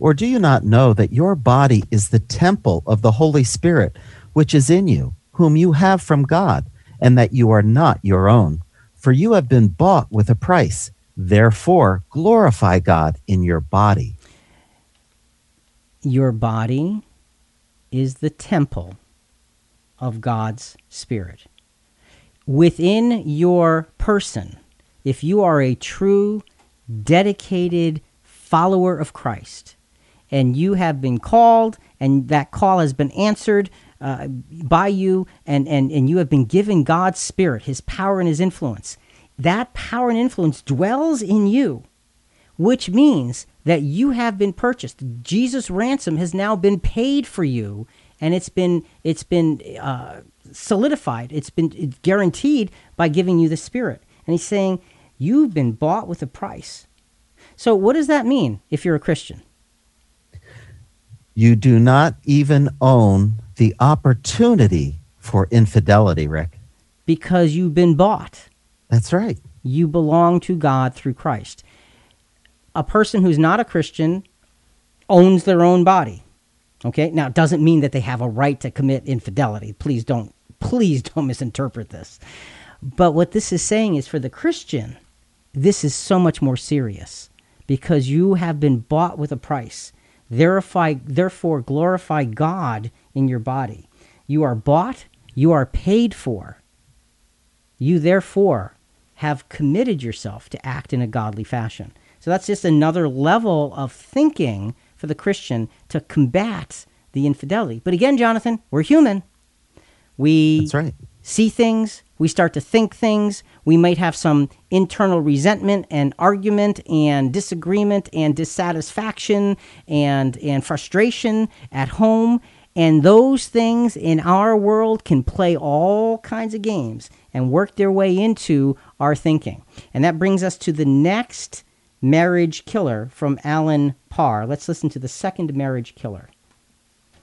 Or do you not know that your body is the temple of the Holy Spirit, which is in you, whom you have from God, and that you are not your own. For you have been bought with a price. Therefore, glorify God in your body. Your body is the temple of God's Spirit. Within your person, if you are a true, dedicated follower of Christ, and you have been called, and that call has been answered by you, and you have been given God's Spirit, His power and His influence, that power and influence dwells in you, which means that you have been purchased. Jesus' ransom has now been paid for you, and it's been solidified. It's guaranteed by giving you the Spirit. And he's saying, you've been bought with a price. So what does that mean if you're a Christian? You do not even own the opportunity for infidelity, Rick. Because you've been bought. That's right. You belong to God through Christ. A person who's not a Christian owns their own body. Okay? Now, it doesn't mean that they have a right to commit infidelity. Please don't misinterpret this. But what this is saying is, for the Christian, this is so much more serious, because you have been bought with a price. Therefore, glorify God in your body. You are bought. You are paid for. You, therefore, have committed yourself to act in a godly fashion. So that's just another level of thinking for the Christian to combat the infidelity. But again, Jonathan, we're human. That's right. See things, we start to think things, we might have some internal resentment and argument and disagreement and dissatisfaction and frustration at home, and those things in our world can play all kinds of games and work their way into our thinking. And that brings us to the next marriage killer from Alan Parr. Let's listen to the second marriage killer.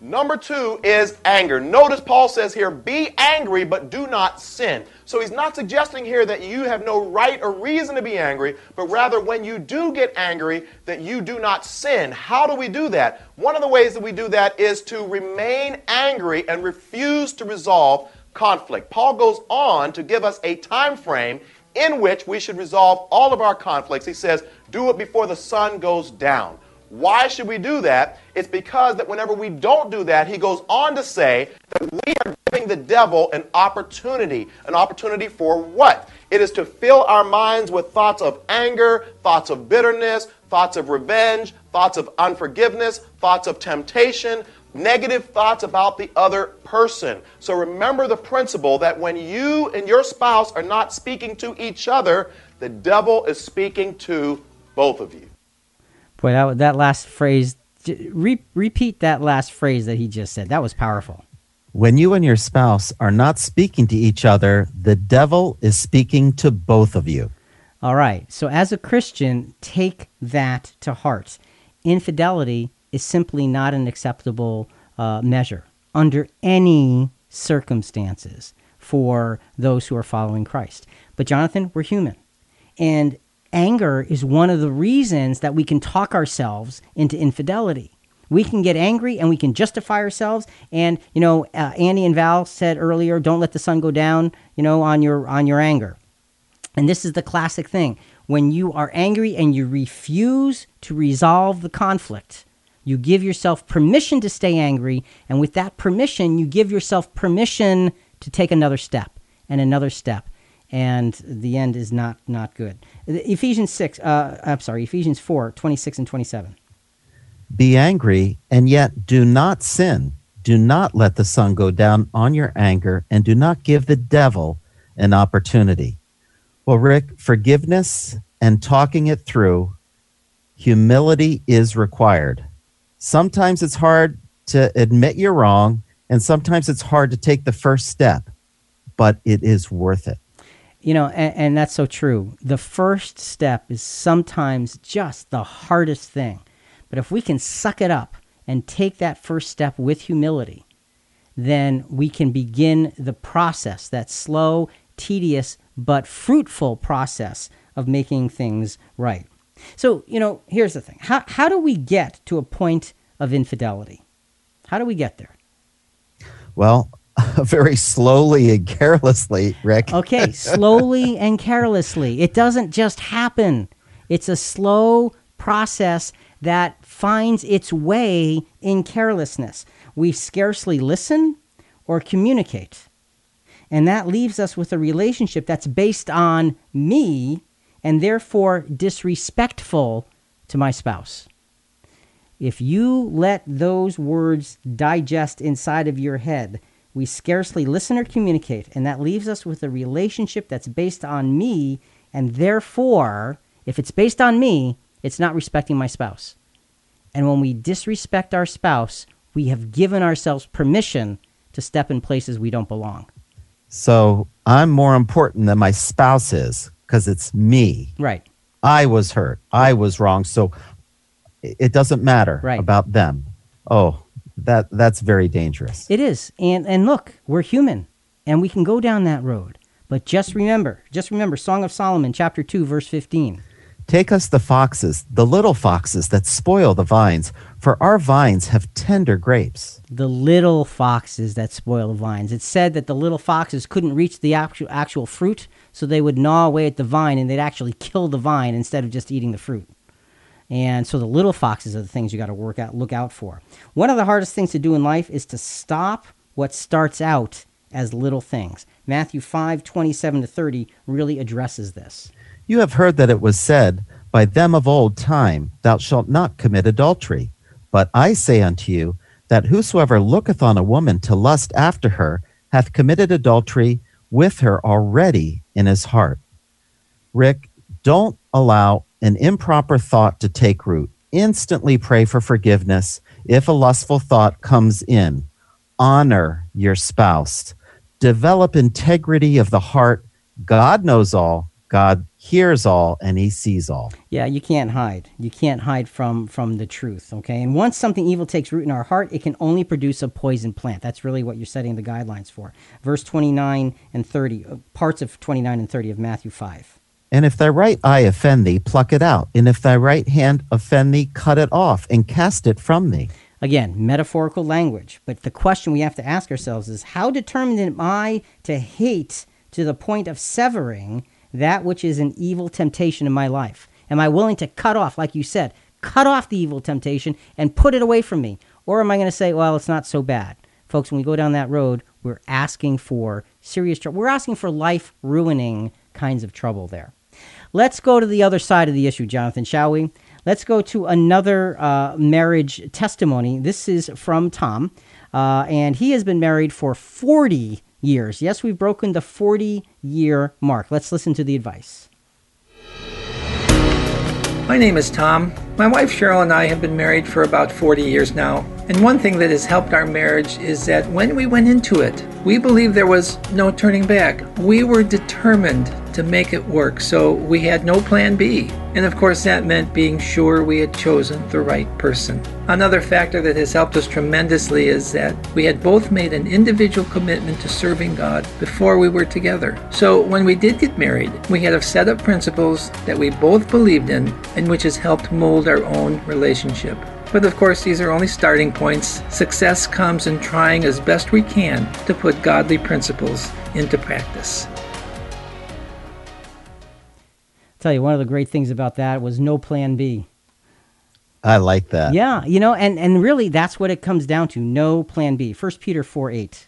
Number 2 is anger. Notice Paul says here, be angry, but do not sin. So he's not suggesting here that you have no right or reason to be angry, but rather when you do get angry, that you do not sin. How do we do that? One of the ways that we do that is to remain angry and refuse to resolve conflict. Paul goes on to give us a time frame in which we should resolve all of our conflicts. He says, do it before the sun goes down. Why should we do that? It's because that whenever we don't do that, he goes on to say that we are giving the devil an opportunity. An opportunity for what? It is to fill our minds with thoughts of anger, thoughts of bitterness, thoughts of revenge, thoughts of unforgiveness, thoughts of temptation, negative thoughts about the other person. So remember the principle that when you and your spouse are not speaking to each other, the devil is speaking to both of you. Boy, that last phrase, repeat that last phrase that he just said. That was powerful. When you and your spouse are not speaking to each other, the devil is speaking to both of you. All right. So as a Christian, take that to heart. Infidelity is simply not an acceptable measure under any circumstances for those who are following Christ. But Jonathan, we're human. And anger is one of the reasons that we can talk ourselves into infidelity. We can get angry and we can justify ourselves. And, Andy and Val said earlier, don't let the sun go down, on your anger. And this is the classic thing. When you are angry and you refuse to resolve the conflict, you give yourself permission to stay angry. And with that permission, you give yourself permission to take another step and another step. And the end is not good. Ephesians 4, 26 and 27. Be angry, and yet do not sin. Do not let the sun go down on your anger, and do not give the devil an opportunity. Well, Rick, forgiveness and talking it through, humility is required. Sometimes it's hard to admit you're wrong, and sometimes it's hard to take the first step, but it is worth it. And that's so true. The first step is sometimes just the hardest thing. But if we can suck it up and take that first step with humility, then we can begin the process, that slow, tedious, but fruitful process of making things right. So, here's the thing. How do we get to a point of infidelity? How do we get there? Well, Very slowly and carelessly, Rick. Okay, slowly and carelessly. It doesn't just happen. It's a slow process that finds its way in carelessness. We scarcely listen or communicate. And that leaves us with a relationship that's based on me and therefore disrespectful to my spouse. If you let those words digest inside of your head, we scarcely listen or communicate, and that leaves us with a relationship that's based on me, and therefore, if it's based on me, it's not respecting my spouse. And when we disrespect our spouse, we have given ourselves permission to step in places we don't belong. So I'm more important than my spouse is because it's me. Right. I was hurt. I was wrong. So it doesn't matter about them. Oh, that's very dangerous. It is. And look, we're human and we can go down that road. But just remember Song of Solomon, chapter 2, verse 15. Take us the foxes, the little foxes that spoil the vines, for our vines have tender grapes. The little foxes that spoil the vines. It's said that the little foxes couldn't reach the actual fruit, so they would gnaw away at the vine, and they'd actually kill the vine instead of just eating the fruit. And so the little foxes are the things you got to look out for. One of the hardest things to do in life is to stop what starts out as little things. Matthew 5:27-30 really addresses this. You have heard that it was said, by them of old time, thou shalt not commit adultery. But I say unto you, that whosoever looketh on a woman to lust after her, hath committed adultery with her already in his heart. Rick, don't allow an improper thought to take root. Instantly pray for forgiveness if a lustful thought comes in. Honor your spouse. Develop integrity of the heart. God knows all. God hears all, and he sees all. Yeah, you can't hide. You can't hide from the truth, okay? And once something evil takes root in our heart, it can only produce a poison plant. That's really what you're setting the guidelines for. Verse 29 and 30, parts of 29 and 30 of Matthew 5. And if thy right eye offend thee, pluck it out. And if thy right hand offend thee, cut it off and cast it from thee. Again, metaphorical language. But the question we have to ask ourselves is, how determined am I to hate to the point of severing that which is an evil temptation in my life? Am I willing to cut off, like you said, cut off the evil temptation and put it away from me? Or am I going to say, well, it's not so bad? Folks, when we go down that road, we're asking for serious trouble. We're asking for life-ruining kinds of trouble there. Let's go to the other side of the issue, Jonathan, shall we? Let's go to another marriage testimony. This is from Tom, and he has been married for 40 years. Yes, we've broken the 40-year mark. Let's listen to the advice. My name is Tom. My wife Cheryl and I have been married for about 40 years now. And one thing that has helped our marriage is that when we went into it, we believed there was no turning back. We were determined to make it work, so we had no plan B. And of course, that meant being sure we had chosen the right person. Another factor that has helped us tremendously is that we had both made an individual commitment to serving God before we were together. So when we did get married, we had a set of principles that we both believed in and which has helped mold our own relationship. But of course, these are only starting points. Success comes in trying as best we can to put godly principles into practice. Tell you, one of the great things about that was no plan B. I like that. Yeah, you know, and really that's what it comes down to, no plan B. 1 Peter 4:8.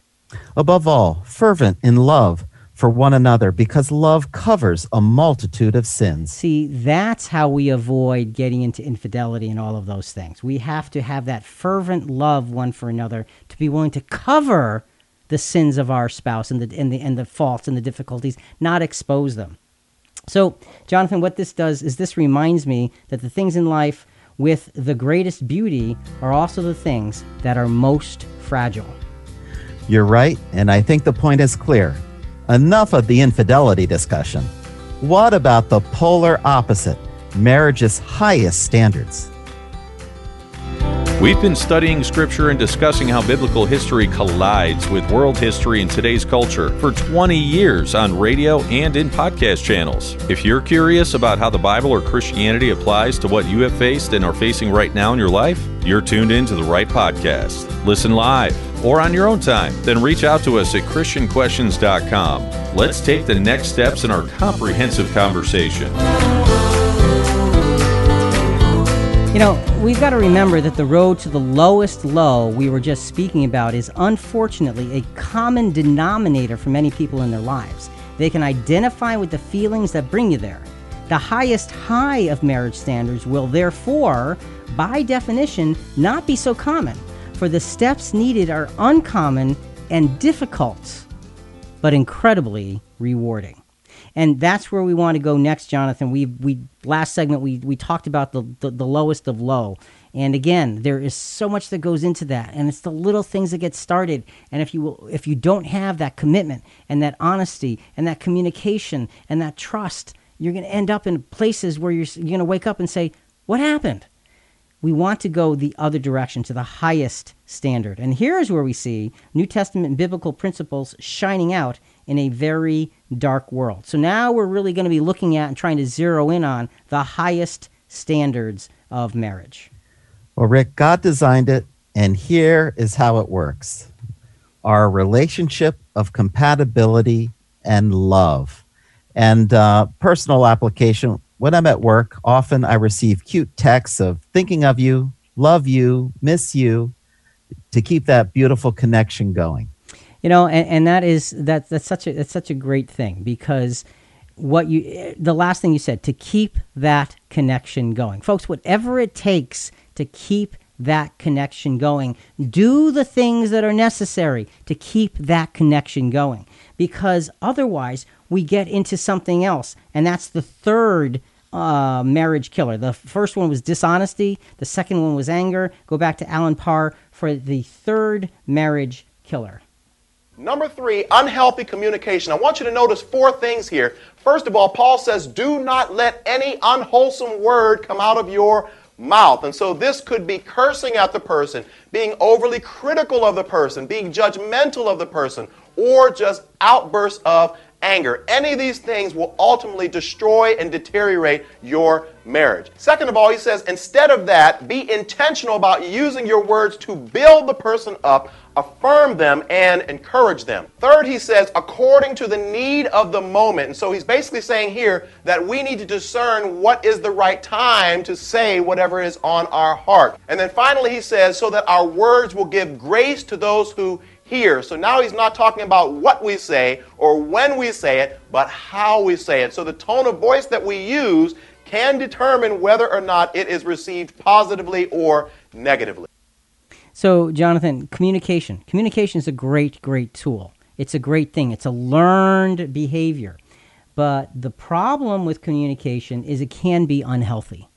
Above all, fervent in love for one another, because love covers a multitude of sins. See, that's how we avoid getting into infidelity and all of those things. We have to have that fervent love one for another to be willing to cover the sins of our spouse and the faults and the difficulties, not expose them. So, Jonathan, what this does is this reminds me that the things in life with the greatest beauty are also the things that are most fragile. You're right, and I think the point is clear. Enough of the infidelity discussion. What about the polar opposite, marriage's highest standards? We've been studying Scripture and discussing how biblical history collides with world history in today's culture for 20 years on radio and in podcast channels. If you're curious about how the Bible or Christianity applies to what you have faced and are facing right now in your life, you're tuned in to the right podcast. Listen live or on your own time, then reach out to us at ChristianQuestions.com. Let's take the next steps in our comprehensive conversation. You know, we've got to remember that the road to the lowest low we were just speaking about is unfortunately a common denominator for many people in their lives. They can identify with the feelings that bring you there. The highest high of marriage standards will therefore, by definition, not be so common, for the steps needed are uncommon and difficult, but incredibly rewarding. And that's where we want to go next, Jonathan. We last segment we talked about the lowest of low. And again, there is so much that goes into that. And it's the little things that get started. And if you don't have that commitment and that honesty and that communication and that trust, you're going to end up in places where you're going to wake up and say, "What happened?" We want to go the other direction, to the highest standard. And here's where we see New Testament biblical principles shining out in a very dark world. So now we're really going to be looking at and trying to zero in on the highest standards of marriage. Well, Rick, God designed it, and here is how it works. Our relationship of compatibility and love. And personal application, when I'm at work, often I receive cute texts of thinking of you, love you, miss you, to keep that beautiful connection going. You know, and that's such a great thing, because the last thing you said, to keep that connection going. Folks, whatever it takes to keep that connection going, do the things that are necessary to keep that connection going, because otherwise we get into something else, and that's the third marriage killer. The first one was dishonesty. The second one was anger. Go back to Alan Parr for the third marriage killer. Number three, unhealthy communication. I want you to notice four things here. First of all, Paul says, do not let any unwholesome word come out of your mouth. And so this could be cursing at the person, being overly critical of the person, being judgmental of the person, or just outbursts of anger. Any of these things will ultimately destroy and deteriorate your marriage. Second of all, he says, instead of that, be intentional about using your words to build the person up, affirm them, and encourage them. Third, he says, according to the need of the moment. And so he's basically saying here that we need to discern what is the right time to say whatever is on our heart. And then finally, he says, so that our words will give grace to those who hear. So now he's not talking about what we say or when we say it, but how we say it. So the tone of voice that we use can determine whether or not it is received positively or negatively. So, Jonathan, communication. Communication is a great, great tool. It's a great thing. It's a learned behavior. But the problem with communication is it can be unhealthy.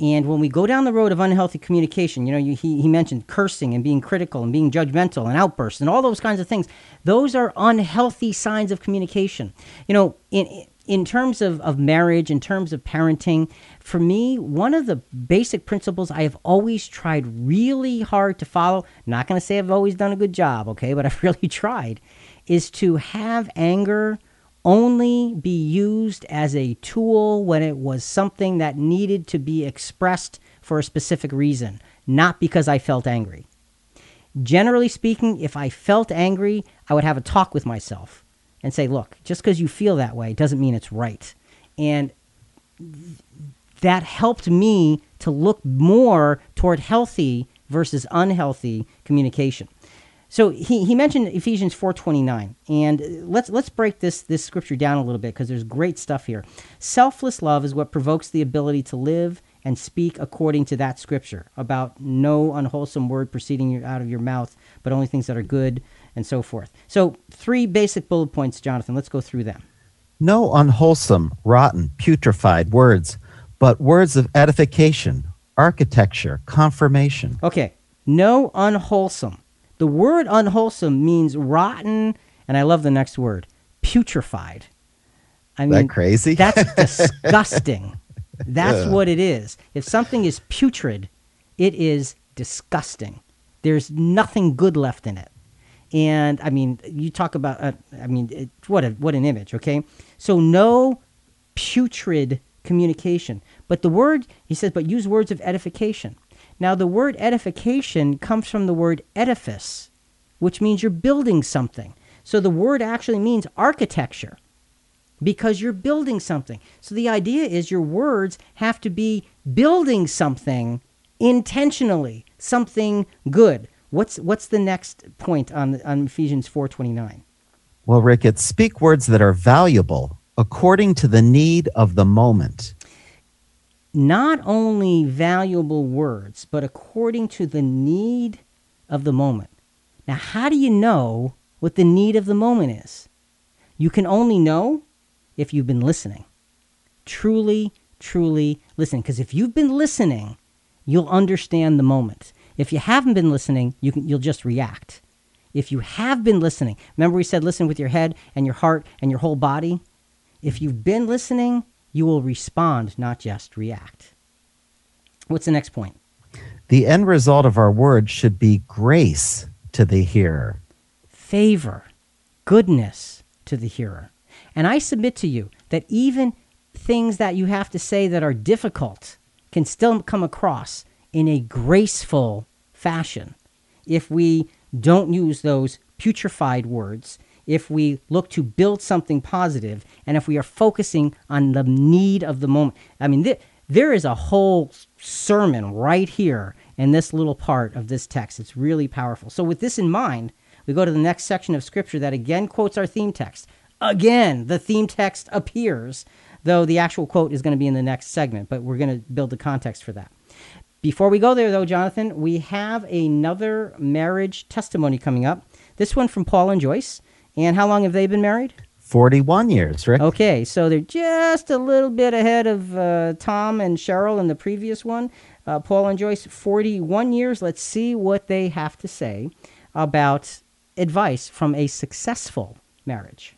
And when we go down the road of unhealthy communication, you know, he mentioned cursing and being critical and being judgmental and outbursts and all those kinds of things. Those are unhealthy signs of communication. You know, in terms of marriage, in terms of parenting, for me, one of the basic principles I have always tried really hard to follow, not going to say I've always done a good job, okay, but I've really tried, is to have anger only be used as a tool when it was something that needed to be expressed for a specific reason, not because I felt angry. Generally speaking, if I felt angry, I would have a talk with myself and say, look, just because you feel that way doesn't mean it's right. And that helped me to look more toward healthy versus unhealthy communication. So he mentioned Ephesians 4:29, and let's break this scripture down a little bit, because there's great stuff here. Selfless love is what provokes the ability to live and speak according to that scripture about no unwholesome word proceeding out of your mouth, but only things that are good, and so forth. So three basic bullet points, Jonathan. Let's go through them. No unwholesome, rotten, putrefied words, but words of edification, architecture, confirmation. Okay, no unwholesome. The word unwholesome means rotten, and I love the next word, putrefied. I mean, that crazy? That's disgusting. That's what it is. If something is putrid, it is disgusting. There's nothing good left in it. And I mean, you talk about, what an image, okay? So no putrid communication. But the word, he says, but use words of edification. Now the word edification comes from the word edifice, which means you're building something. So the word actually means architecture, because you're building something. So the idea is your words have to be building something intentionally, something good. What's the next point on Ephesians 4:29? Well, Rick, it's speak words that are valuable according to the need of the moment. Not only valuable words, but according to the need of the moment. Now, how do you know what the need of the moment is? You can only know if you've been listening. Truly, truly listening. Because if you've been listening, you'll understand the moment. If you haven't been listening, you'll just react. If you have been listening, remember we said listen with your head and your heart and your whole body? If you've been listening, you will respond, not just react. What's the next point? The end result of our words should be grace to the hearer. Favor, goodness to the hearer. And I submit to you that even things that you have to say that are difficult can still come across in a graceful fashion if we don't use those putrefied words, if we look to build something positive, and if we are focusing on the need of the moment. I mean, there is a whole sermon right here in this little part of this text. It's really powerful. So with this in mind, we go to the next section of Scripture that again quotes our theme text. Again, the theme text appears, though the actual quote is going to be in the next segment, but we're going to build the context for that. Before we go there, though, Jonathan, we have another marriage testimony coming up. This one from Paul and Joyce. And how long have they been married? 41 years, Rick. Okay, so they're just a little bit ahead of Tom and Cheryl in the previous one. Paul and Joyce, 41 years. Let's see what they have to say about advice from a successful marriage.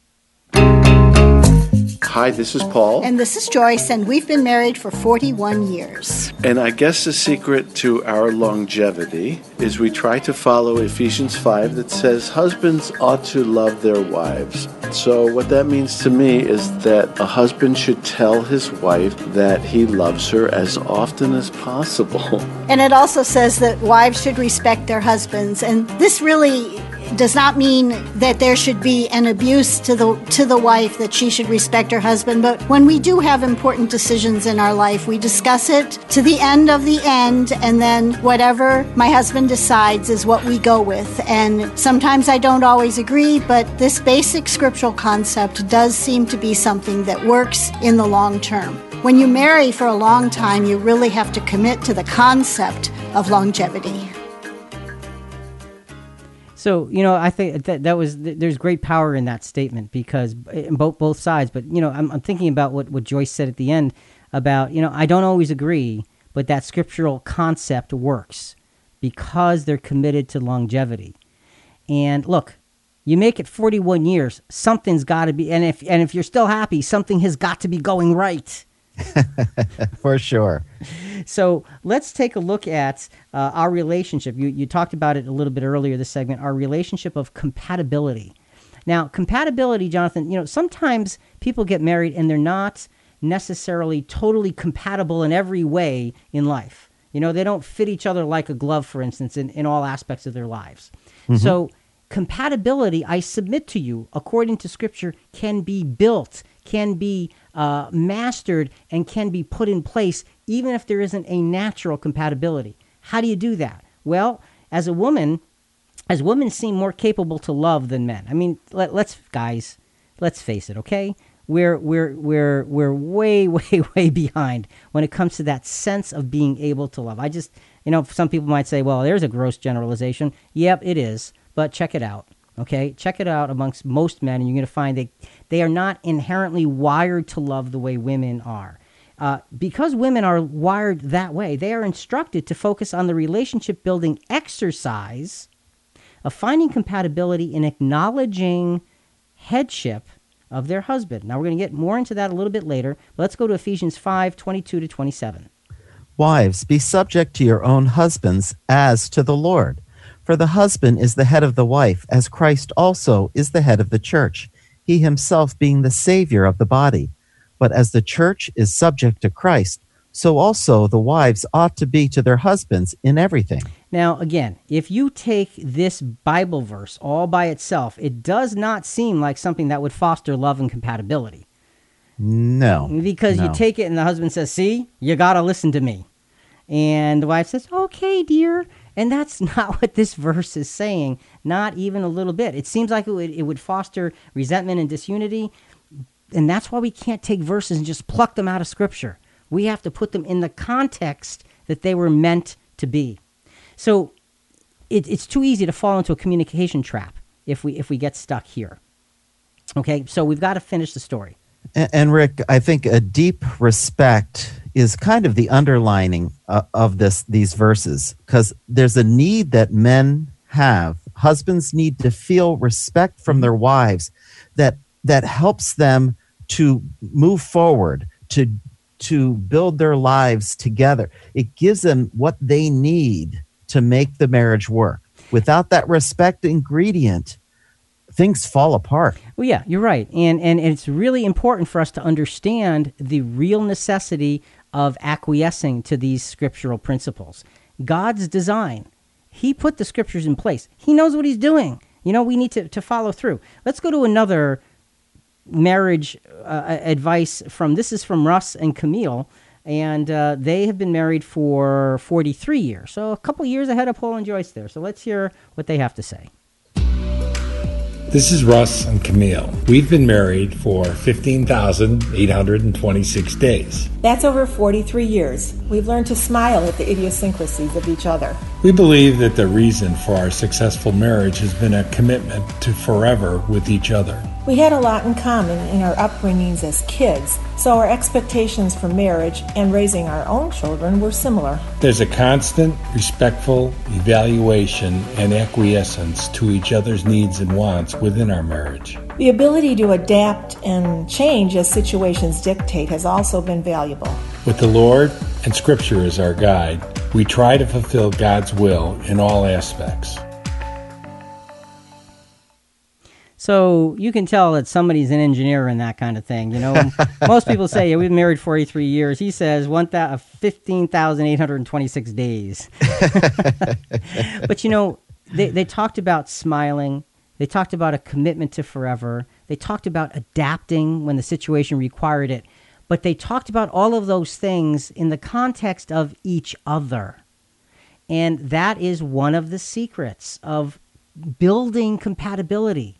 Hi, this is Paul. And this is Joyce, and we've been married for 41 years. And I guess the secret to our longevity is we try to follow Ephesians 5 that says husbands ought to love their wives. So what that means to me is that a husband should tell his wife that he loves her as often as possible. And it also says that wives should respect their husbands, and this really does not mean that there should be an abuse to the wife, that she should respect her husband. But when we do have important decisions in our life, we discuss it to the end of the end, and then whatever my husband decides is what we go with. And sometimes I don't always agree, but this basic scriptural concept does seem to be something that works in the long term. When you marry for a long time, you really have to commit to the concept of longevity. So, you know, I think that was, there's great power in that statement, because both sides, but, you know, I'm thinking about what Joyce said at the end about, you know, I don't always agree, but that scriptural concept works because they're committed to longevity. And look, you make it 41 years, something's got to be, and if you're still happy, something has got to be going right. For sure. So let's take a look at our relationship. You talked about it a little bit earlier this segment, our relationship of compatibility. Now, compatibility, Jonathan, you know, sometimes people get married and they're not necessarily totally compatible in every way in life. You know, they don't fit each other like a glove, for instance, in all aspects of their lives. Mm-hmm. So compatibility, I submit to you, according to Scripture, can be built, can be mastered, and can be put in place even if there isn't a natural compatibility. How do you do that? Well, as women seem more capable to love than men. I mean, let's face it, okay? We're way behind when it comes to that sense of being able to love. I just, you know, some people might say, well, there's a gross generalization. Yep, it is, but check it out, okay? Check it out amongst most men, and you're going to find they are not inherently wired to love the way women are. Because women are wired that way, they are instructed to focus on the relationship-building exercise of finding compatibility in acknowledging headship of their husband. Now, we're going to get more into that a little bit later. Let's go to Ephesians 5:22 to 27. Wives, be subject to your own husbands as to the Lord. For the husband is the head of the wife, as Christ also is the head of the church, he himself being the Savior of the body. But as the church is subject to Christ, so also the wives ought to be to their husbands in everything. Now, again, if you take this Bible verse all by itself, it does not seem like something that would foster love and compatibility. No. Because you take it and the husband says, see, you got to listen to me. And the wife says, okay, dear. And that's not what this verse is saying, not even a little bit. It seems like it would foster resentment and disunity. And that's why we can't take verses and just pluck them out of Scripture. We have to put them in the context that they were meant to be. So it's too easy to fall into a communication trap if we get stuck here. Okay, so we've got to finish the story. And Rick, I think a deep respect is kind of the underlining of these verses, because there's a need that men have. Husbands need to feel respect from their wives that helps them to move forward, to build their lives together. It gives them what they need to make the marriage work. Without that respect ingredient, things fall apart. Well, yeah, you're right. And it's really important for us to understand the real necessity of acquiescing to these scriptural principles. God's design. He put the scriptures in place. He knows what he's doing. You know, we need to follow through. Let's go to another marriage advice from, this is from Russ and Camille, and they have been married for 43 years. So a couple years ahead of Paul and Joyce there. So let's hear what they have to say. This is Russ and Camille. We've been married for 15,826 days. That's over 43 years. We've learned to smile at the idiosyncrasies of each other. We believe that the reason for our successful marriage has been a commitment to forever with each other. We had a lot in common in our upbringings as kids, so our expectations for marriage and raising our own children were similar. There's a constant, respectful evaluation and acquiescence to each other's needs and wants within our marriage. The ability to adapt and change as situations dictate has also been valuable. With the Lord and Scripture as our guide, we try to fulfill God's will in all aspects. So you can tell that somebody's an engineer in that kind of thing. You know, most people say, yeah, we've been married 43 years. He says 15,826 days. But, you know, they talked about smiling. They talked about a commitment to forever. They talked about adapting when the situation required it. But they talked about all of those things in the context of each other. And that is one of the secrets of building compatibility.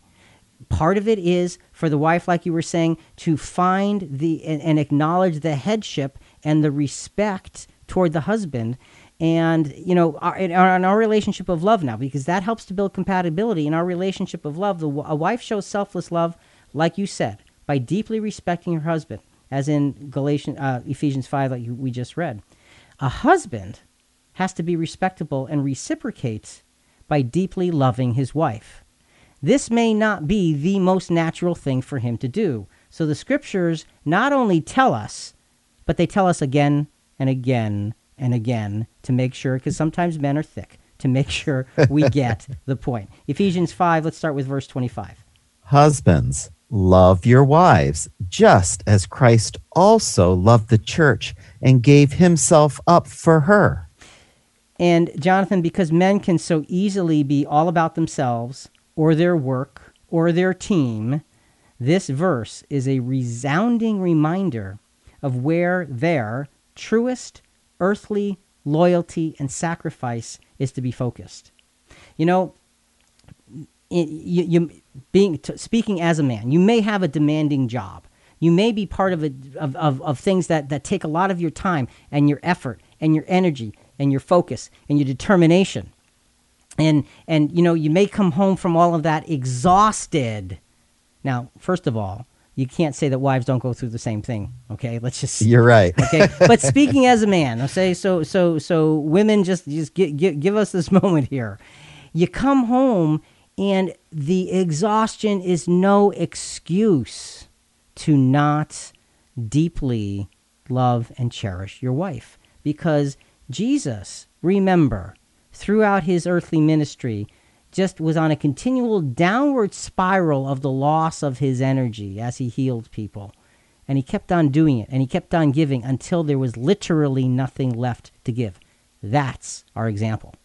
Part of it is for the wife, like you were saying, to find and acknowledge the headship and the respect toward the husband, and, you know, in our relationship of love now, because that helps to build compatibility in our relationship of love. A wife shows selfless love, like you said, by deeply respecting her husband, as in Ephesians 5, like we just read. A husband has to be respectable and reciprocates by deeply loving his wife. This may not be the most natural thing for him to do. So the scriptures not only tell us, but they tell us again and again and again to make sure, because sometimes men are thick, to make sure we get the point. Ephesians 5, let's start with verse 25. Husbands, love your wives, just as Christ also loved the church and gave himself up for her. And Jonathan, because men can so easily be all about themselves, or their work, or their team, this verse is a resounding reminder of where their truest earthly loyalty and sacrifice is to be focused. You know, speaking as a man, you may have a demanding job. You may be part of things that take a lot of your time and your effort and your energy and your focus and your determination. And you know, you may come home from all of that exhausted. Now, first of all, you can't say that wives don't go through the same thing. Okay, let's just. You're right. Okay, but speaking as a man, okay, so women, just give us this moment here. You come home, and the exhaustion is no excuse to not deeply love and cherish your wife. because Jesus, remember, throughout his earthly ministry, just was on a continual downward spiral of the loss of his energy as he healed people. And he kept on doing it, and he kept on giving until there was literally nothing left to give. That's our example.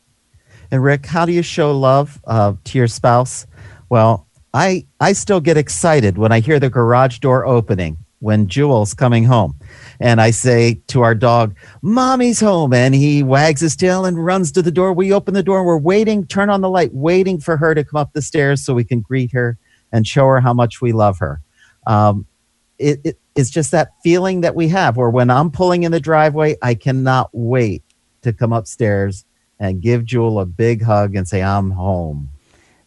And Rick, how do you show love to your spouse? Well, I still get excited when I hear the garage door opening when Jewel's coming home. And I say to our dog, "Mommy's home." And he wags his tail and runs to the door. We open the door. We're waiting, turn on the light, waiting for her to come up the stairs so we can greet her and show her how much we love her. It's just that feeling that we have where when I'm pulling in the driveway, I cannot wait to come upstairs and give Jewel a big hug and say, "I'm home."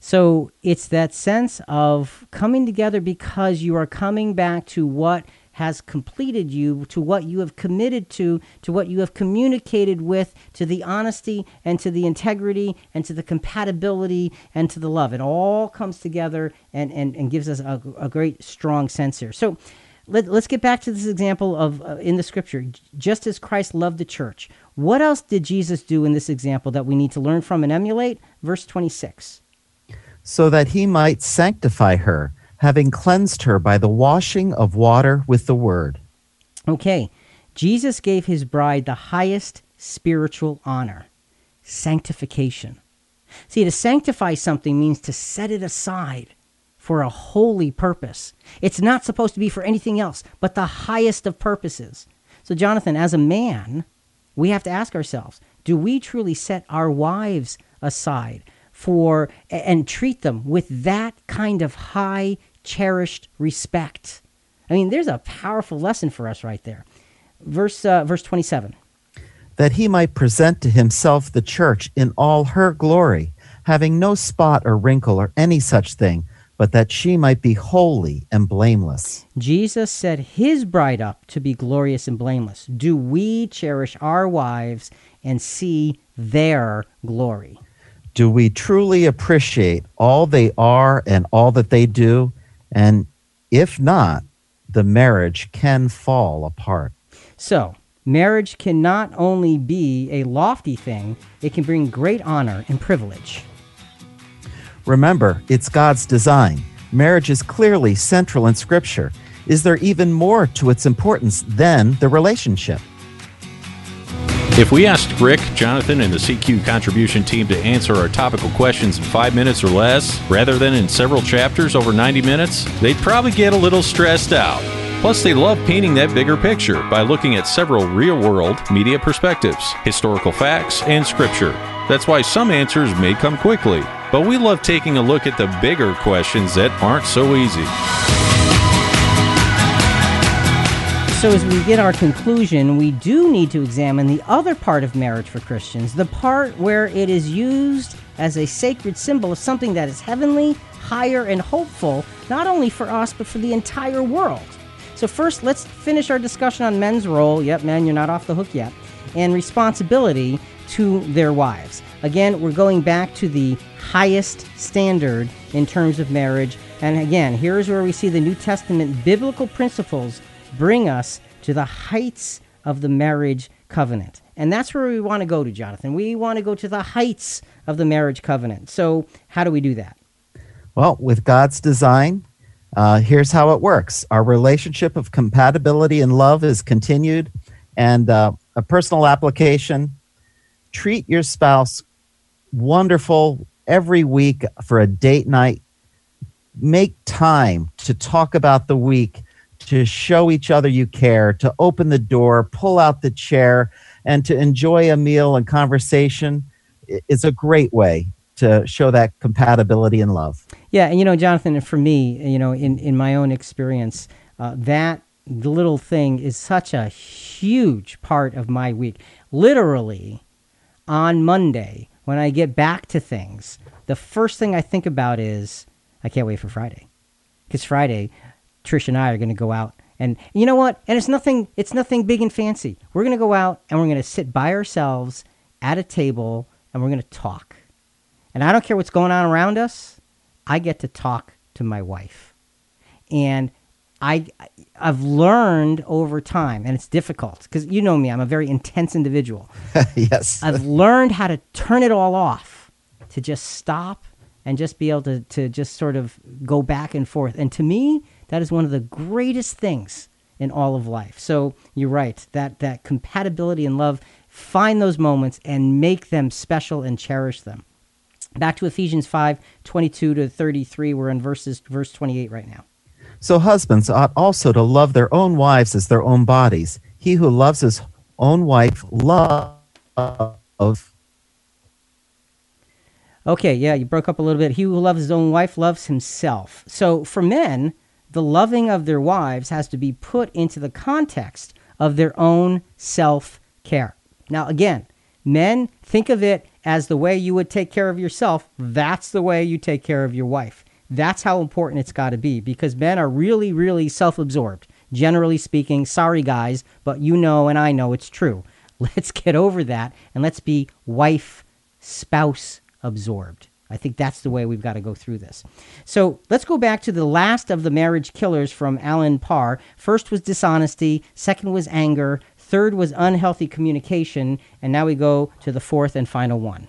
So it's that sense of coming together because you are coming back to what has completed you, to what you have committed to what you have communicated with, to the honesty and to the integrity and to the compatibility and to the love. It all comes together and gives us a great strong sense here. So let's get back to this example of in the Scripture, just as Christ loved the church. What else did Jesus do in this example that we need to learn from and emulate? Verse 26. So that he might sanctify her, having cleansed her by the washing of water with the word. Okay, Jesus gave his bride the highest spiritual honor, sanctification. See, to sanctify something means to set it aside for a holy purpose. It's not supposed to be for anything else, but the highest of purposes. So, Jonathan, as a man, we have to ask ourselves, do we truly set our wives aside for and treat them with that kind of high, cherished respect? I mean, there's a powerful lesson for us right there. Verse 27. That he might present to himself the church in all her glory, having no spot or wrinkle or any such thing, but that she might be holy and blameless. Jesus set his bride up to be glorious and blameless. Do we cherish our wives and see their glory? Do we truly appreciate all they are and all that they do? And if not, the marriage can fall apart. So, marriage can not only be a lofty thing, it can bring great honor and privilege. Remember, it's God's design. Marriage is clearly central in Scripture. Is there even more to its importance than the relationship? If we asked Rick, Jonathan, and the CQ contribution team to answer our topical questions in 5 minutes or less, rather than in several chapters over 90 minutes, they'd probably get a little stressed out. Plus, they love painting that bigger picture by looking at several real-world media perspectives, historical facts, and Scripture. That's why some answers may come quickly, but we love taking a look at the bigger questions that aren't so easy. So as we get our conclusion, we do need to examine the other part of marriage for Christians, the part where it is used as a sacred symbol of something that is heavenly, higher, and hopeful, not only for us, but for the entire world. So first, let's finish our discussion on men's role, yep, men, you're not off the hook yet, and responsibility to their wives. Again, we're going back to the highest standard in terms of marriage. And again, here's where we see the New Testament biblical principles bring us to the heights of the marriage covenant. And that's where we want to go to, Jonathan. We want to go to the heights of the marriage covenant. So how do we do that? Well, with God's design, here's how it works. Our relationship of compatibility and love is continued. And a personal application, treat your spouse wonderful every week for a date night. Make time to talk about the week, to show each other you care, to open the door, pull out the chair, and to enjoy a meal and conversation. It's a great way to show that compatibility and love. Yeah, and you know, Jonathan, for me, you know, in my own experience, that little thing is such a huge part of my week. Literally, on Monday, when I get back to things, the first thing I think about is, I can't wait for Friday. Because Friday, Trish and I are going to go out, and you know what? And it's nothing big and fancy. We're going to go out, and we're going to sit by ourselves at a table, and we're going to talk. And I don't care what's going on around us. I get to talk to my wife. And I've learned over time, and it's difficult, because you know me, I'm a very intense individual. Yes. I've learned how to turn it all off, to just stop and just be able to just sort of go back and forth. And to me, that is one of the greatest things in all of life. So you're right, that compatibility and love, find those moments and make them special and cherish them. Back to Ephesians 5:22-33, we're in verse 28 right now. So husbands ought also to love their own wives as their own bodies. He who loves his own wife loves. Okay, yeah, you broke up a little bit. He who loves his own wife loves himself. So for men, the loving of their wives has to be put into the context of their own self-care. Now again, men, think of it as the way you would take care of yourself. That's the way you take care of your wife. That's how important it's got to be, because men are really, really self-absorbed. Generally speaking, sorry guys, but you know and I know it's true. Let's get over that and let's be wife, spouse absorbed. I think that's the way we've got to go through this. So let's go back to the last of the marriage killers from Alan Parr. First was dishonesty, second was anger, third was unhealthy communication, and now we go to the fourth and final one.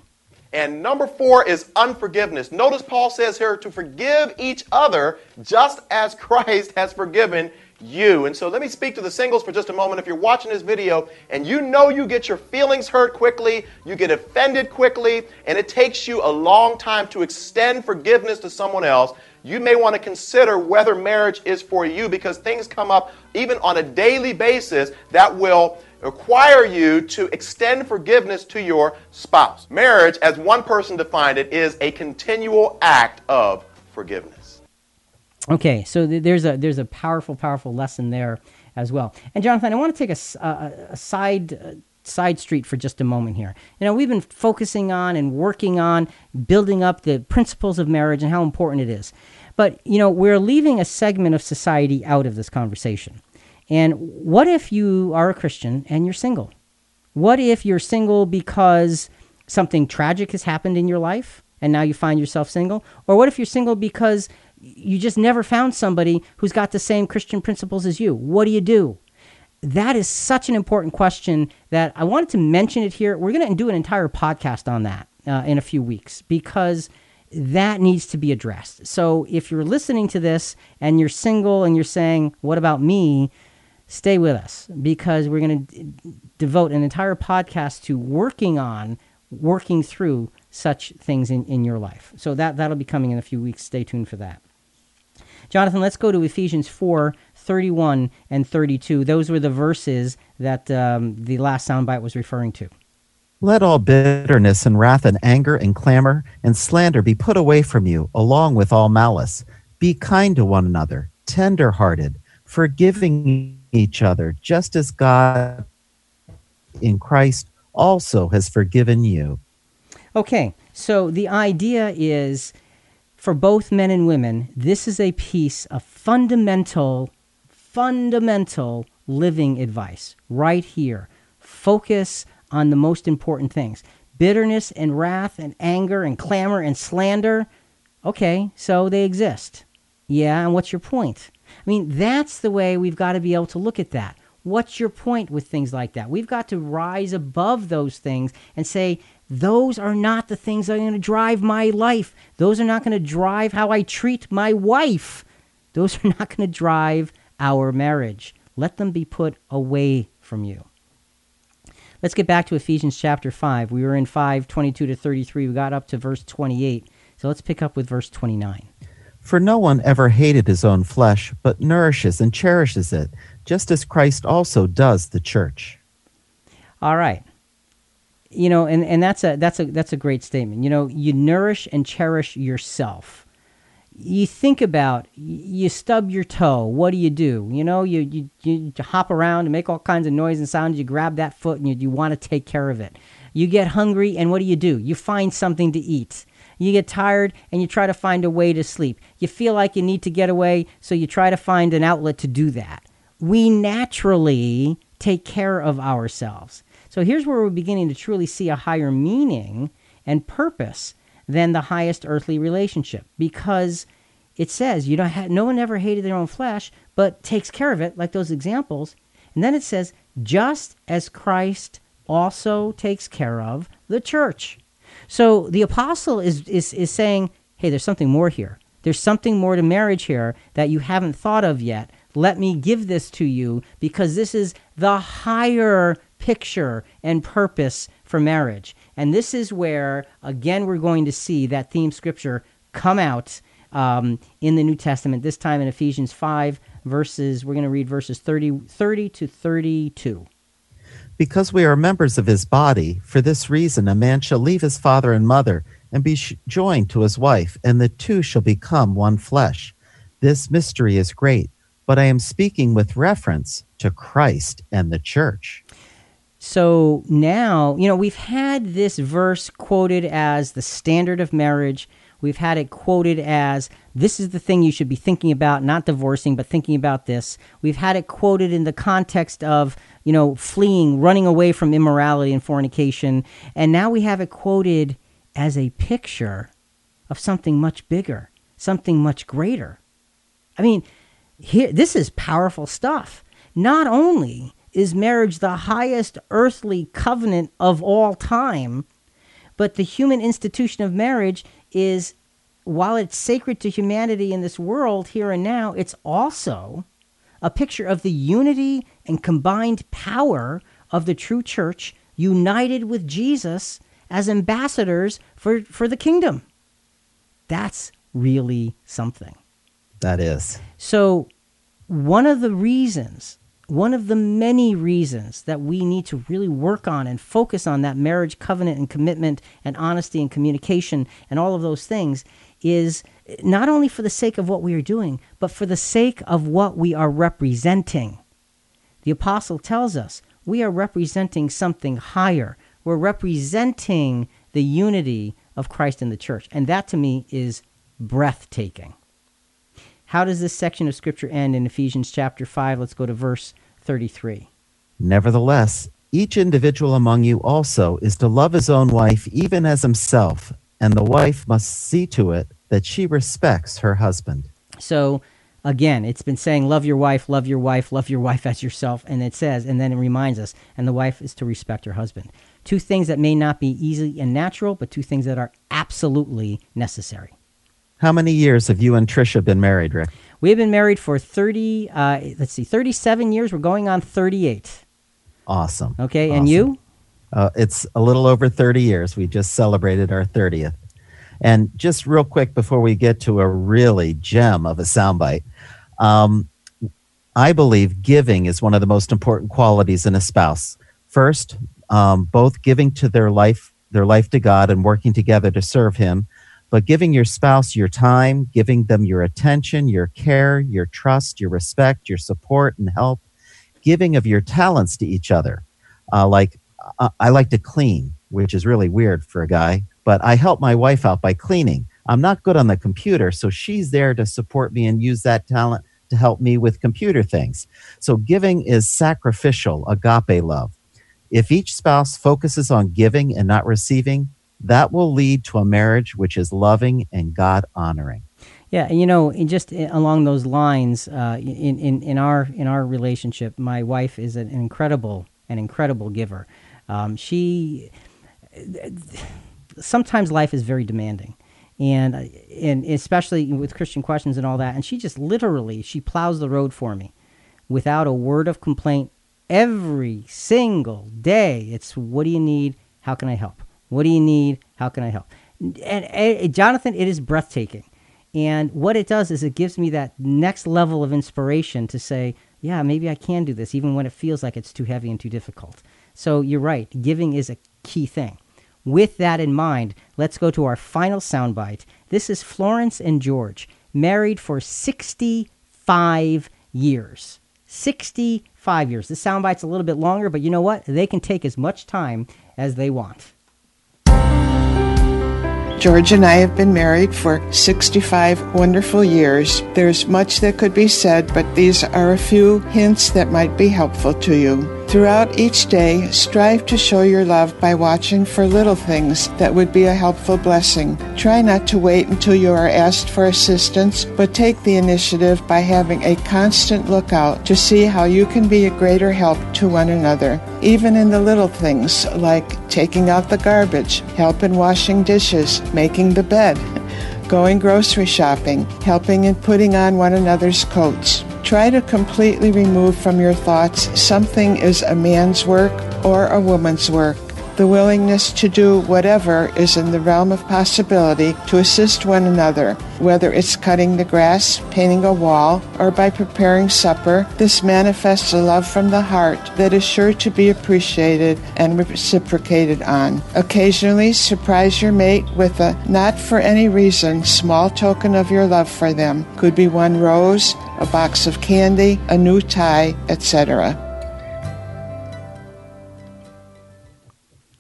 And number four is unforgiveness. Notice Paul says here to forgive each other just as Christ has forgiven you. And so let me speak to the singles for just a moment. If you're watching this video and you know you get your feelings hurt quickly, you get offended quickly, and it takes you a long time to extend forgiveness to someone else, you may want to consider whether marriage is for you, because things come up even on a daily basis that will require you to extend forgiveness to your spouse. Marriage, as one person defined it, is a continual act of forgiveness. Okay, so there's a powerful, powerful lesson there as well. And Jonathan, I want to take a side street for just a moment here. You know, we've been focusing on and working on building up the principles of marriage and how important it is. But, you know, we're leaving a segment of society out of this conversation. And what if you are a Christian and you're single? What if you're single because something tragic has happened in your life and now you find yourself single? Or what if you're single because you just never found somebody who's got the same Christian principles as you? What do you do? That is such an important question that I wanted to mention it here. We're going to do an entire podcast on that in a few weeks, because that needs to be addressed. So if you're listening to this and you're single and you're saying, what about me? Stay with us, because we're going to devote an entire podcast to working through such things in your life. So that'll be coming in a few weeks. Stay tuned for that. Jonathan, let's go to Ephesians 4:31 and 32. Those were the verses that the last soundbite was referring to. Let all bitterness and wrath and anger and clamor and slander be put away from you, along with all malice. Be kind to one another, tender-hearted, forgiving each other, just as God in Christ also has forgiven you. Okay, so the idea is, for both men and women, this is a piece of fundamental living advice right here. Focus on the most important things. Bitterness and wrath and anger and clamor and slander, okay, so they exist. Yeah, and what's your point? I mean, that's the way we've got to be able to look at that. What's your point with things like that? We've got to rise above those things and say, those are not the things that are going to drive my life. Those are not going to drive how I treat my wife. Those are not going to drive our marriage. Let them be put away from you. Let's get back to Ephesians chapter 5. We were in 5:22-33. We got up to verse 28. So let's pick up with verse 29. For no one ever hated his own flesh, but nourishes and cherishes it, just as Christ also does the church. All right. You know, and that's a great statement. You know, you nourish and cherish yourself. You think about, you stub your toe, what do? You know, you hop around and make all kinds of noise and sounds. You grab that foot and you want to take care of it. You get hungry and what do? You find something to eat. You get tired and you try to find a way to sleep. You feel like you need to get away, so you try to find an outlet to do that. We naturally take care of ourselves. So here's where we're beginning to truly see a higher meaning and purpose than the highest earthly relationship, because it says, you don't no one ever hated their own flesh, but takes care of it, like those examples. And then it says, just as Christ also takes care of the church. So the apostle is saying, hey, there's something more here. There's something more to marriage here that you haven't thought of yet. Let me give this to you, because this is the higher picture and purpose for marriage. And this is where, again, we're going to see that theme scripture come out in the New Testament, this time in Ephesians 5, verses, we're going to read verses 30 to 32. Because we are members of his body, for this reason a man shall leave his father and mother and be joined to his wife, and the two shall become one flesh. This mystery is great, but I am speaking with reference to Christ and the church. So now, you know, we've had this verse quoted as the standard of marriage. We've had it quoted as, this is the thing you should be thinking about, not divorcing, but thinking about this. We've had it quoted in the context of, you know, fleeing, running away from immorality and fornication. And now we have it quoted as a picture of something much bigger, something much greater. I mean, here, this is powerful stuff. Not only is marriage the highest earthly covenant of all time, but the human institution of marriage is, while it's sacred to humanity in this world here and now, it's also a picture of the unity and combined power of the true church united with Jesus as ambassadors for the kingdom. That's really something. That is. So one of the reasons, one of the many reasons that we need to really work on and focus on that marriage covenant and commitment and honesty and communication and all of those things is not only for the sake of what we are doing, but for the sake of what we are representing. The apostle tells us we are representing something higher. We're representing the unity of Christ and the church. And that to me is breathtaking. How does this section of Scripture end in Ephesians chapter 5? Let's go to verse 33. Nevertheless, each individual among you also is to love his own wife even as himself, and the wife must see to it that she respects her husband. So, again, it's been saying, love your wife, love your wife, love your wife as yourself, and it says, and then it reminds us, and the wife is to respect her husband. Two things that may not be easy and natural, but two things that are absolutely necessary. How many years have you and Trisha been married, Rick? We've been married for 37 years. We're going on 38. Awesome. Okay, awesome. And you? It's a little over 30 years. We just celebrated our 30th. And just real quick before we get to a really gem of a soundbite, I believe giving is one of the most important qualities in a spouse. First, both giving to their life to God and working together to serve him. But giving your spouse your time, giving them your attention, your care, your trust, your respect, your support and help, giving of your talents to each other. I like to clean, which is really weird for a guy, but I help my wife out by cleaning. I'm not good on the computer, so she's there to support me and use that talent to help me with computer things. So giving is sacrificial, agape love. If each spouse focuses on giving and not receiving, that will lead to a marriage which is loving and God-honoring. Yeah, and you know, just along those lines, in our relationship, my wife is an incredible giver. Sometimes life is very demanding, and especially with Christian Questions and all that. And she just literally plows the road for me, without a word of complaint. Every single day, it's, what do you need? How can I help? What do you need? How can I help? And Jonathan, it is breathtaking. And what it does is it gives me that next level of inspiration to say, yeah, maybe I can do this, even when it feels like it's too heavy and too difficult. So you're right. Giving is a key thing. With that in mind, let's go to our final soundbite. This is Florence and George, married for 65 years. 65 years. The soundbite's a little bit longer, but you know what? They can take as much time as they want. George and I have been married for 65 wonderful years. There's much that could be said, but these are a few hints that might be helpful to you. Throughout each day, strive to show your love by watching for little things that would be a helpful blessing. Try not to wait until you are asked for assistance, but take the initiative by having a constant lookout to see how you can be a greater help to one another, even in the little things like taking out the garbage, help in washing dishes, making the bed, going grocery shopping, helping in putting on one another's coats. Try to completely remove from your thoughts something is a man's work or a woman's work. The willingness to do whatever is in the realm of possibility to assist one another, whether it's cutting the grass, painting a wall, or by preparing supper. This manifests a love from the heart that is sure to be appreciated and reciprocated on. Occasionally, surprise your mate with a not-for-any-reason small token of your love for them. Could be one rose, a box of candy, a new tie, etc.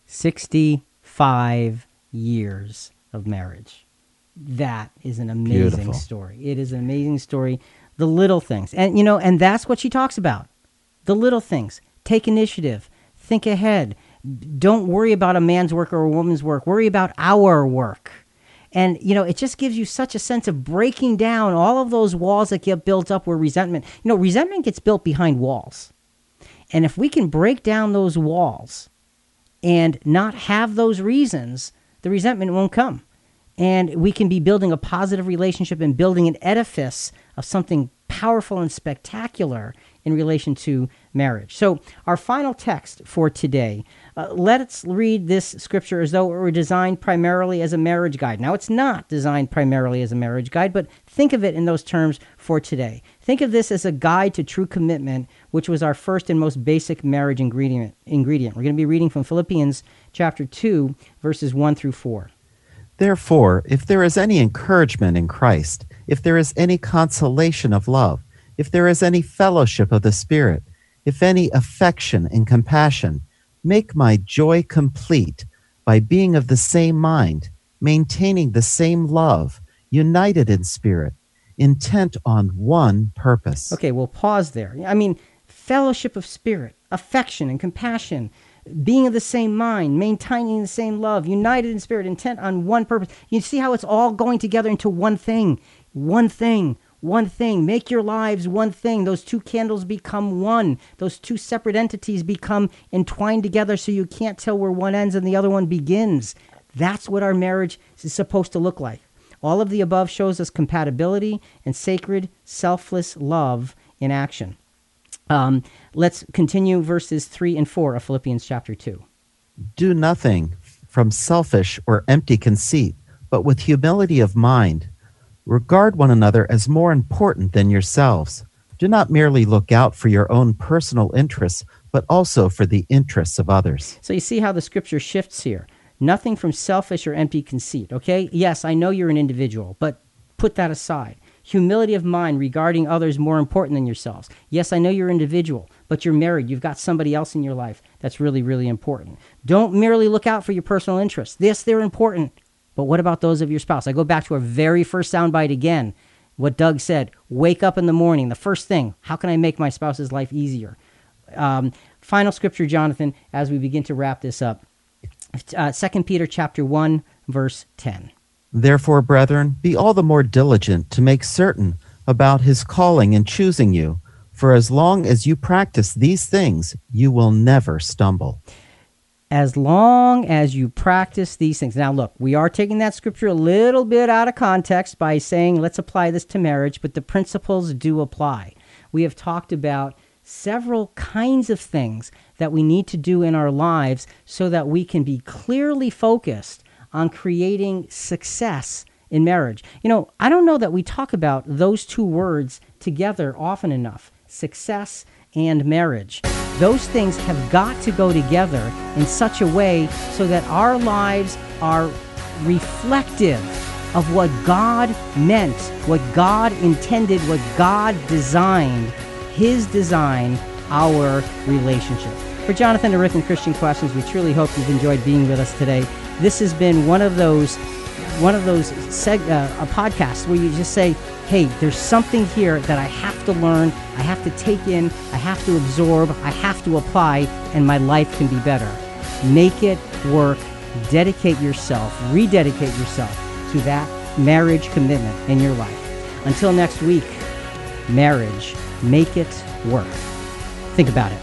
65 years of marriage. That is an amazing story. It is an amazing story. The little things. And, you know, and that's what she talks about. The little things. Take initiative. Think ahead. Don't worry about a man's work or a woman's work. Worry about our work. And, you know, it just gives you such a sense of breaking down all of those walls that get built up where resentment. You know, resentment gets built behind walls. And if we can break down those walls and not have those reasons, the resentment won't come. And we can be building a positive relationship and building an edifice of something powerful and spectacular in relation to marriage. So our final text for today, let's read this scripture as though it were designed primarily as a marriage guide. Now, it's not designed primarily as a marriage guide, but think of it in those terms for today. Think of this as a guide to true commitment, which was our first and most basic marriage ingredient. We're going to be reading from Philippians chapter 2, verses 1 through 4. Therefore, if there is any encouragement in Christ, if there is any consolation of love, if there is any fellowship of the Spirit, if any affection and compassion, make my joy complete by being of the same mind, maintaining the same love, united in spirit, intent on one purpose. Okay, we'll pause there. I mean, fellowship of spirit, affection and compassion, being of the same mind, maintaining the same love, united in spirit, intent on one purpose. You see how it's all going together into one thing, one thing. One thing. Make your lives one thing. Those two candles become one. Those two separate entities become entwined together so you can't tell where one ends and the other one begins. That's what our marriage is supposed to look like. All of the above shows us compatibility and sacred, selfless love in action. Let's continue verses 3 and 4 of Philippians chapter 2. Do nothing from selfish or empty conceit, but with humility of mind, regard one another as more important than yourselves. Do not merely look out for your own personal interests, but also for the interests of others. So you see how the scripture shifts here. Nothing from selfish or empty conceit, okay? Yes, I know you're an individual, but put that aside. Humility of mind, regarding others more important than yourselves. Yes, I know you're an individual, but you're married. You've got somebody else in your life that's really, really important. Don't merely look out for your personal interests. Yes, they're important. But what about those of your spouse? I go back to our very first soundbite again. What Doug said, wake up in the morning. The first thing, how can I make my spouse's life easier? Final scripture, Jonathan, as we begin to wrap this up. 2 Peter chapter 1, verse 10. Therefore, brethren, be all the more diligent to make certain about his calling and choosing you. For as long as you practice these things, you will never stumble. As long as you practice these things. Now, look, we are taking that scripture a little bit out of context by saying, let's apply this to marriage, but the principles do apply. We have talked about several kinds of things that we need to do in our lives so that we can be clearly focused on creating success in marriage. You know, I don't know that we talk about those two words together often enough, success and marriage. Those things have got to go together in such a way so that our lives are reflective of what God meant, what God intended, what God designed, His design, our relationship. For Jonathan and Rick and Christian Questions, we truly hope you've enjoyed being with us today. This has been one of those podcasts where you just say, hey, there's something here that I have to learn, I have to take in, I have to absorb, I have to apply, and my life can be better. Make it work. Dedicate yourself, rededicate yourself to that marriage commitment in your life. Until next week, marriage, make it work. Think about it.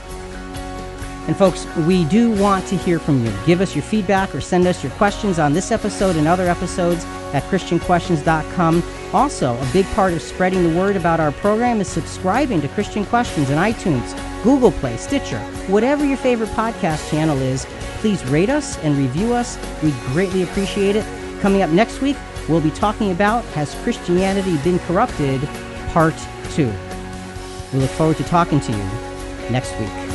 And folks, we do want to hear from you. Give us your feedback or send us your questions on this episode and other episodes at ChristianQuestions.com. Also, a big part of spreading the word about our program is subscribing to Christian Questions in iTunes, Google Play, Stitcher, whatever your favorite podcast channel is. Please rate us and review us. We greatly appreciate it. Coming up next week, we'll be talking about Has Christianity Been Corrupted? Part 2. We look forward to talking to you next week.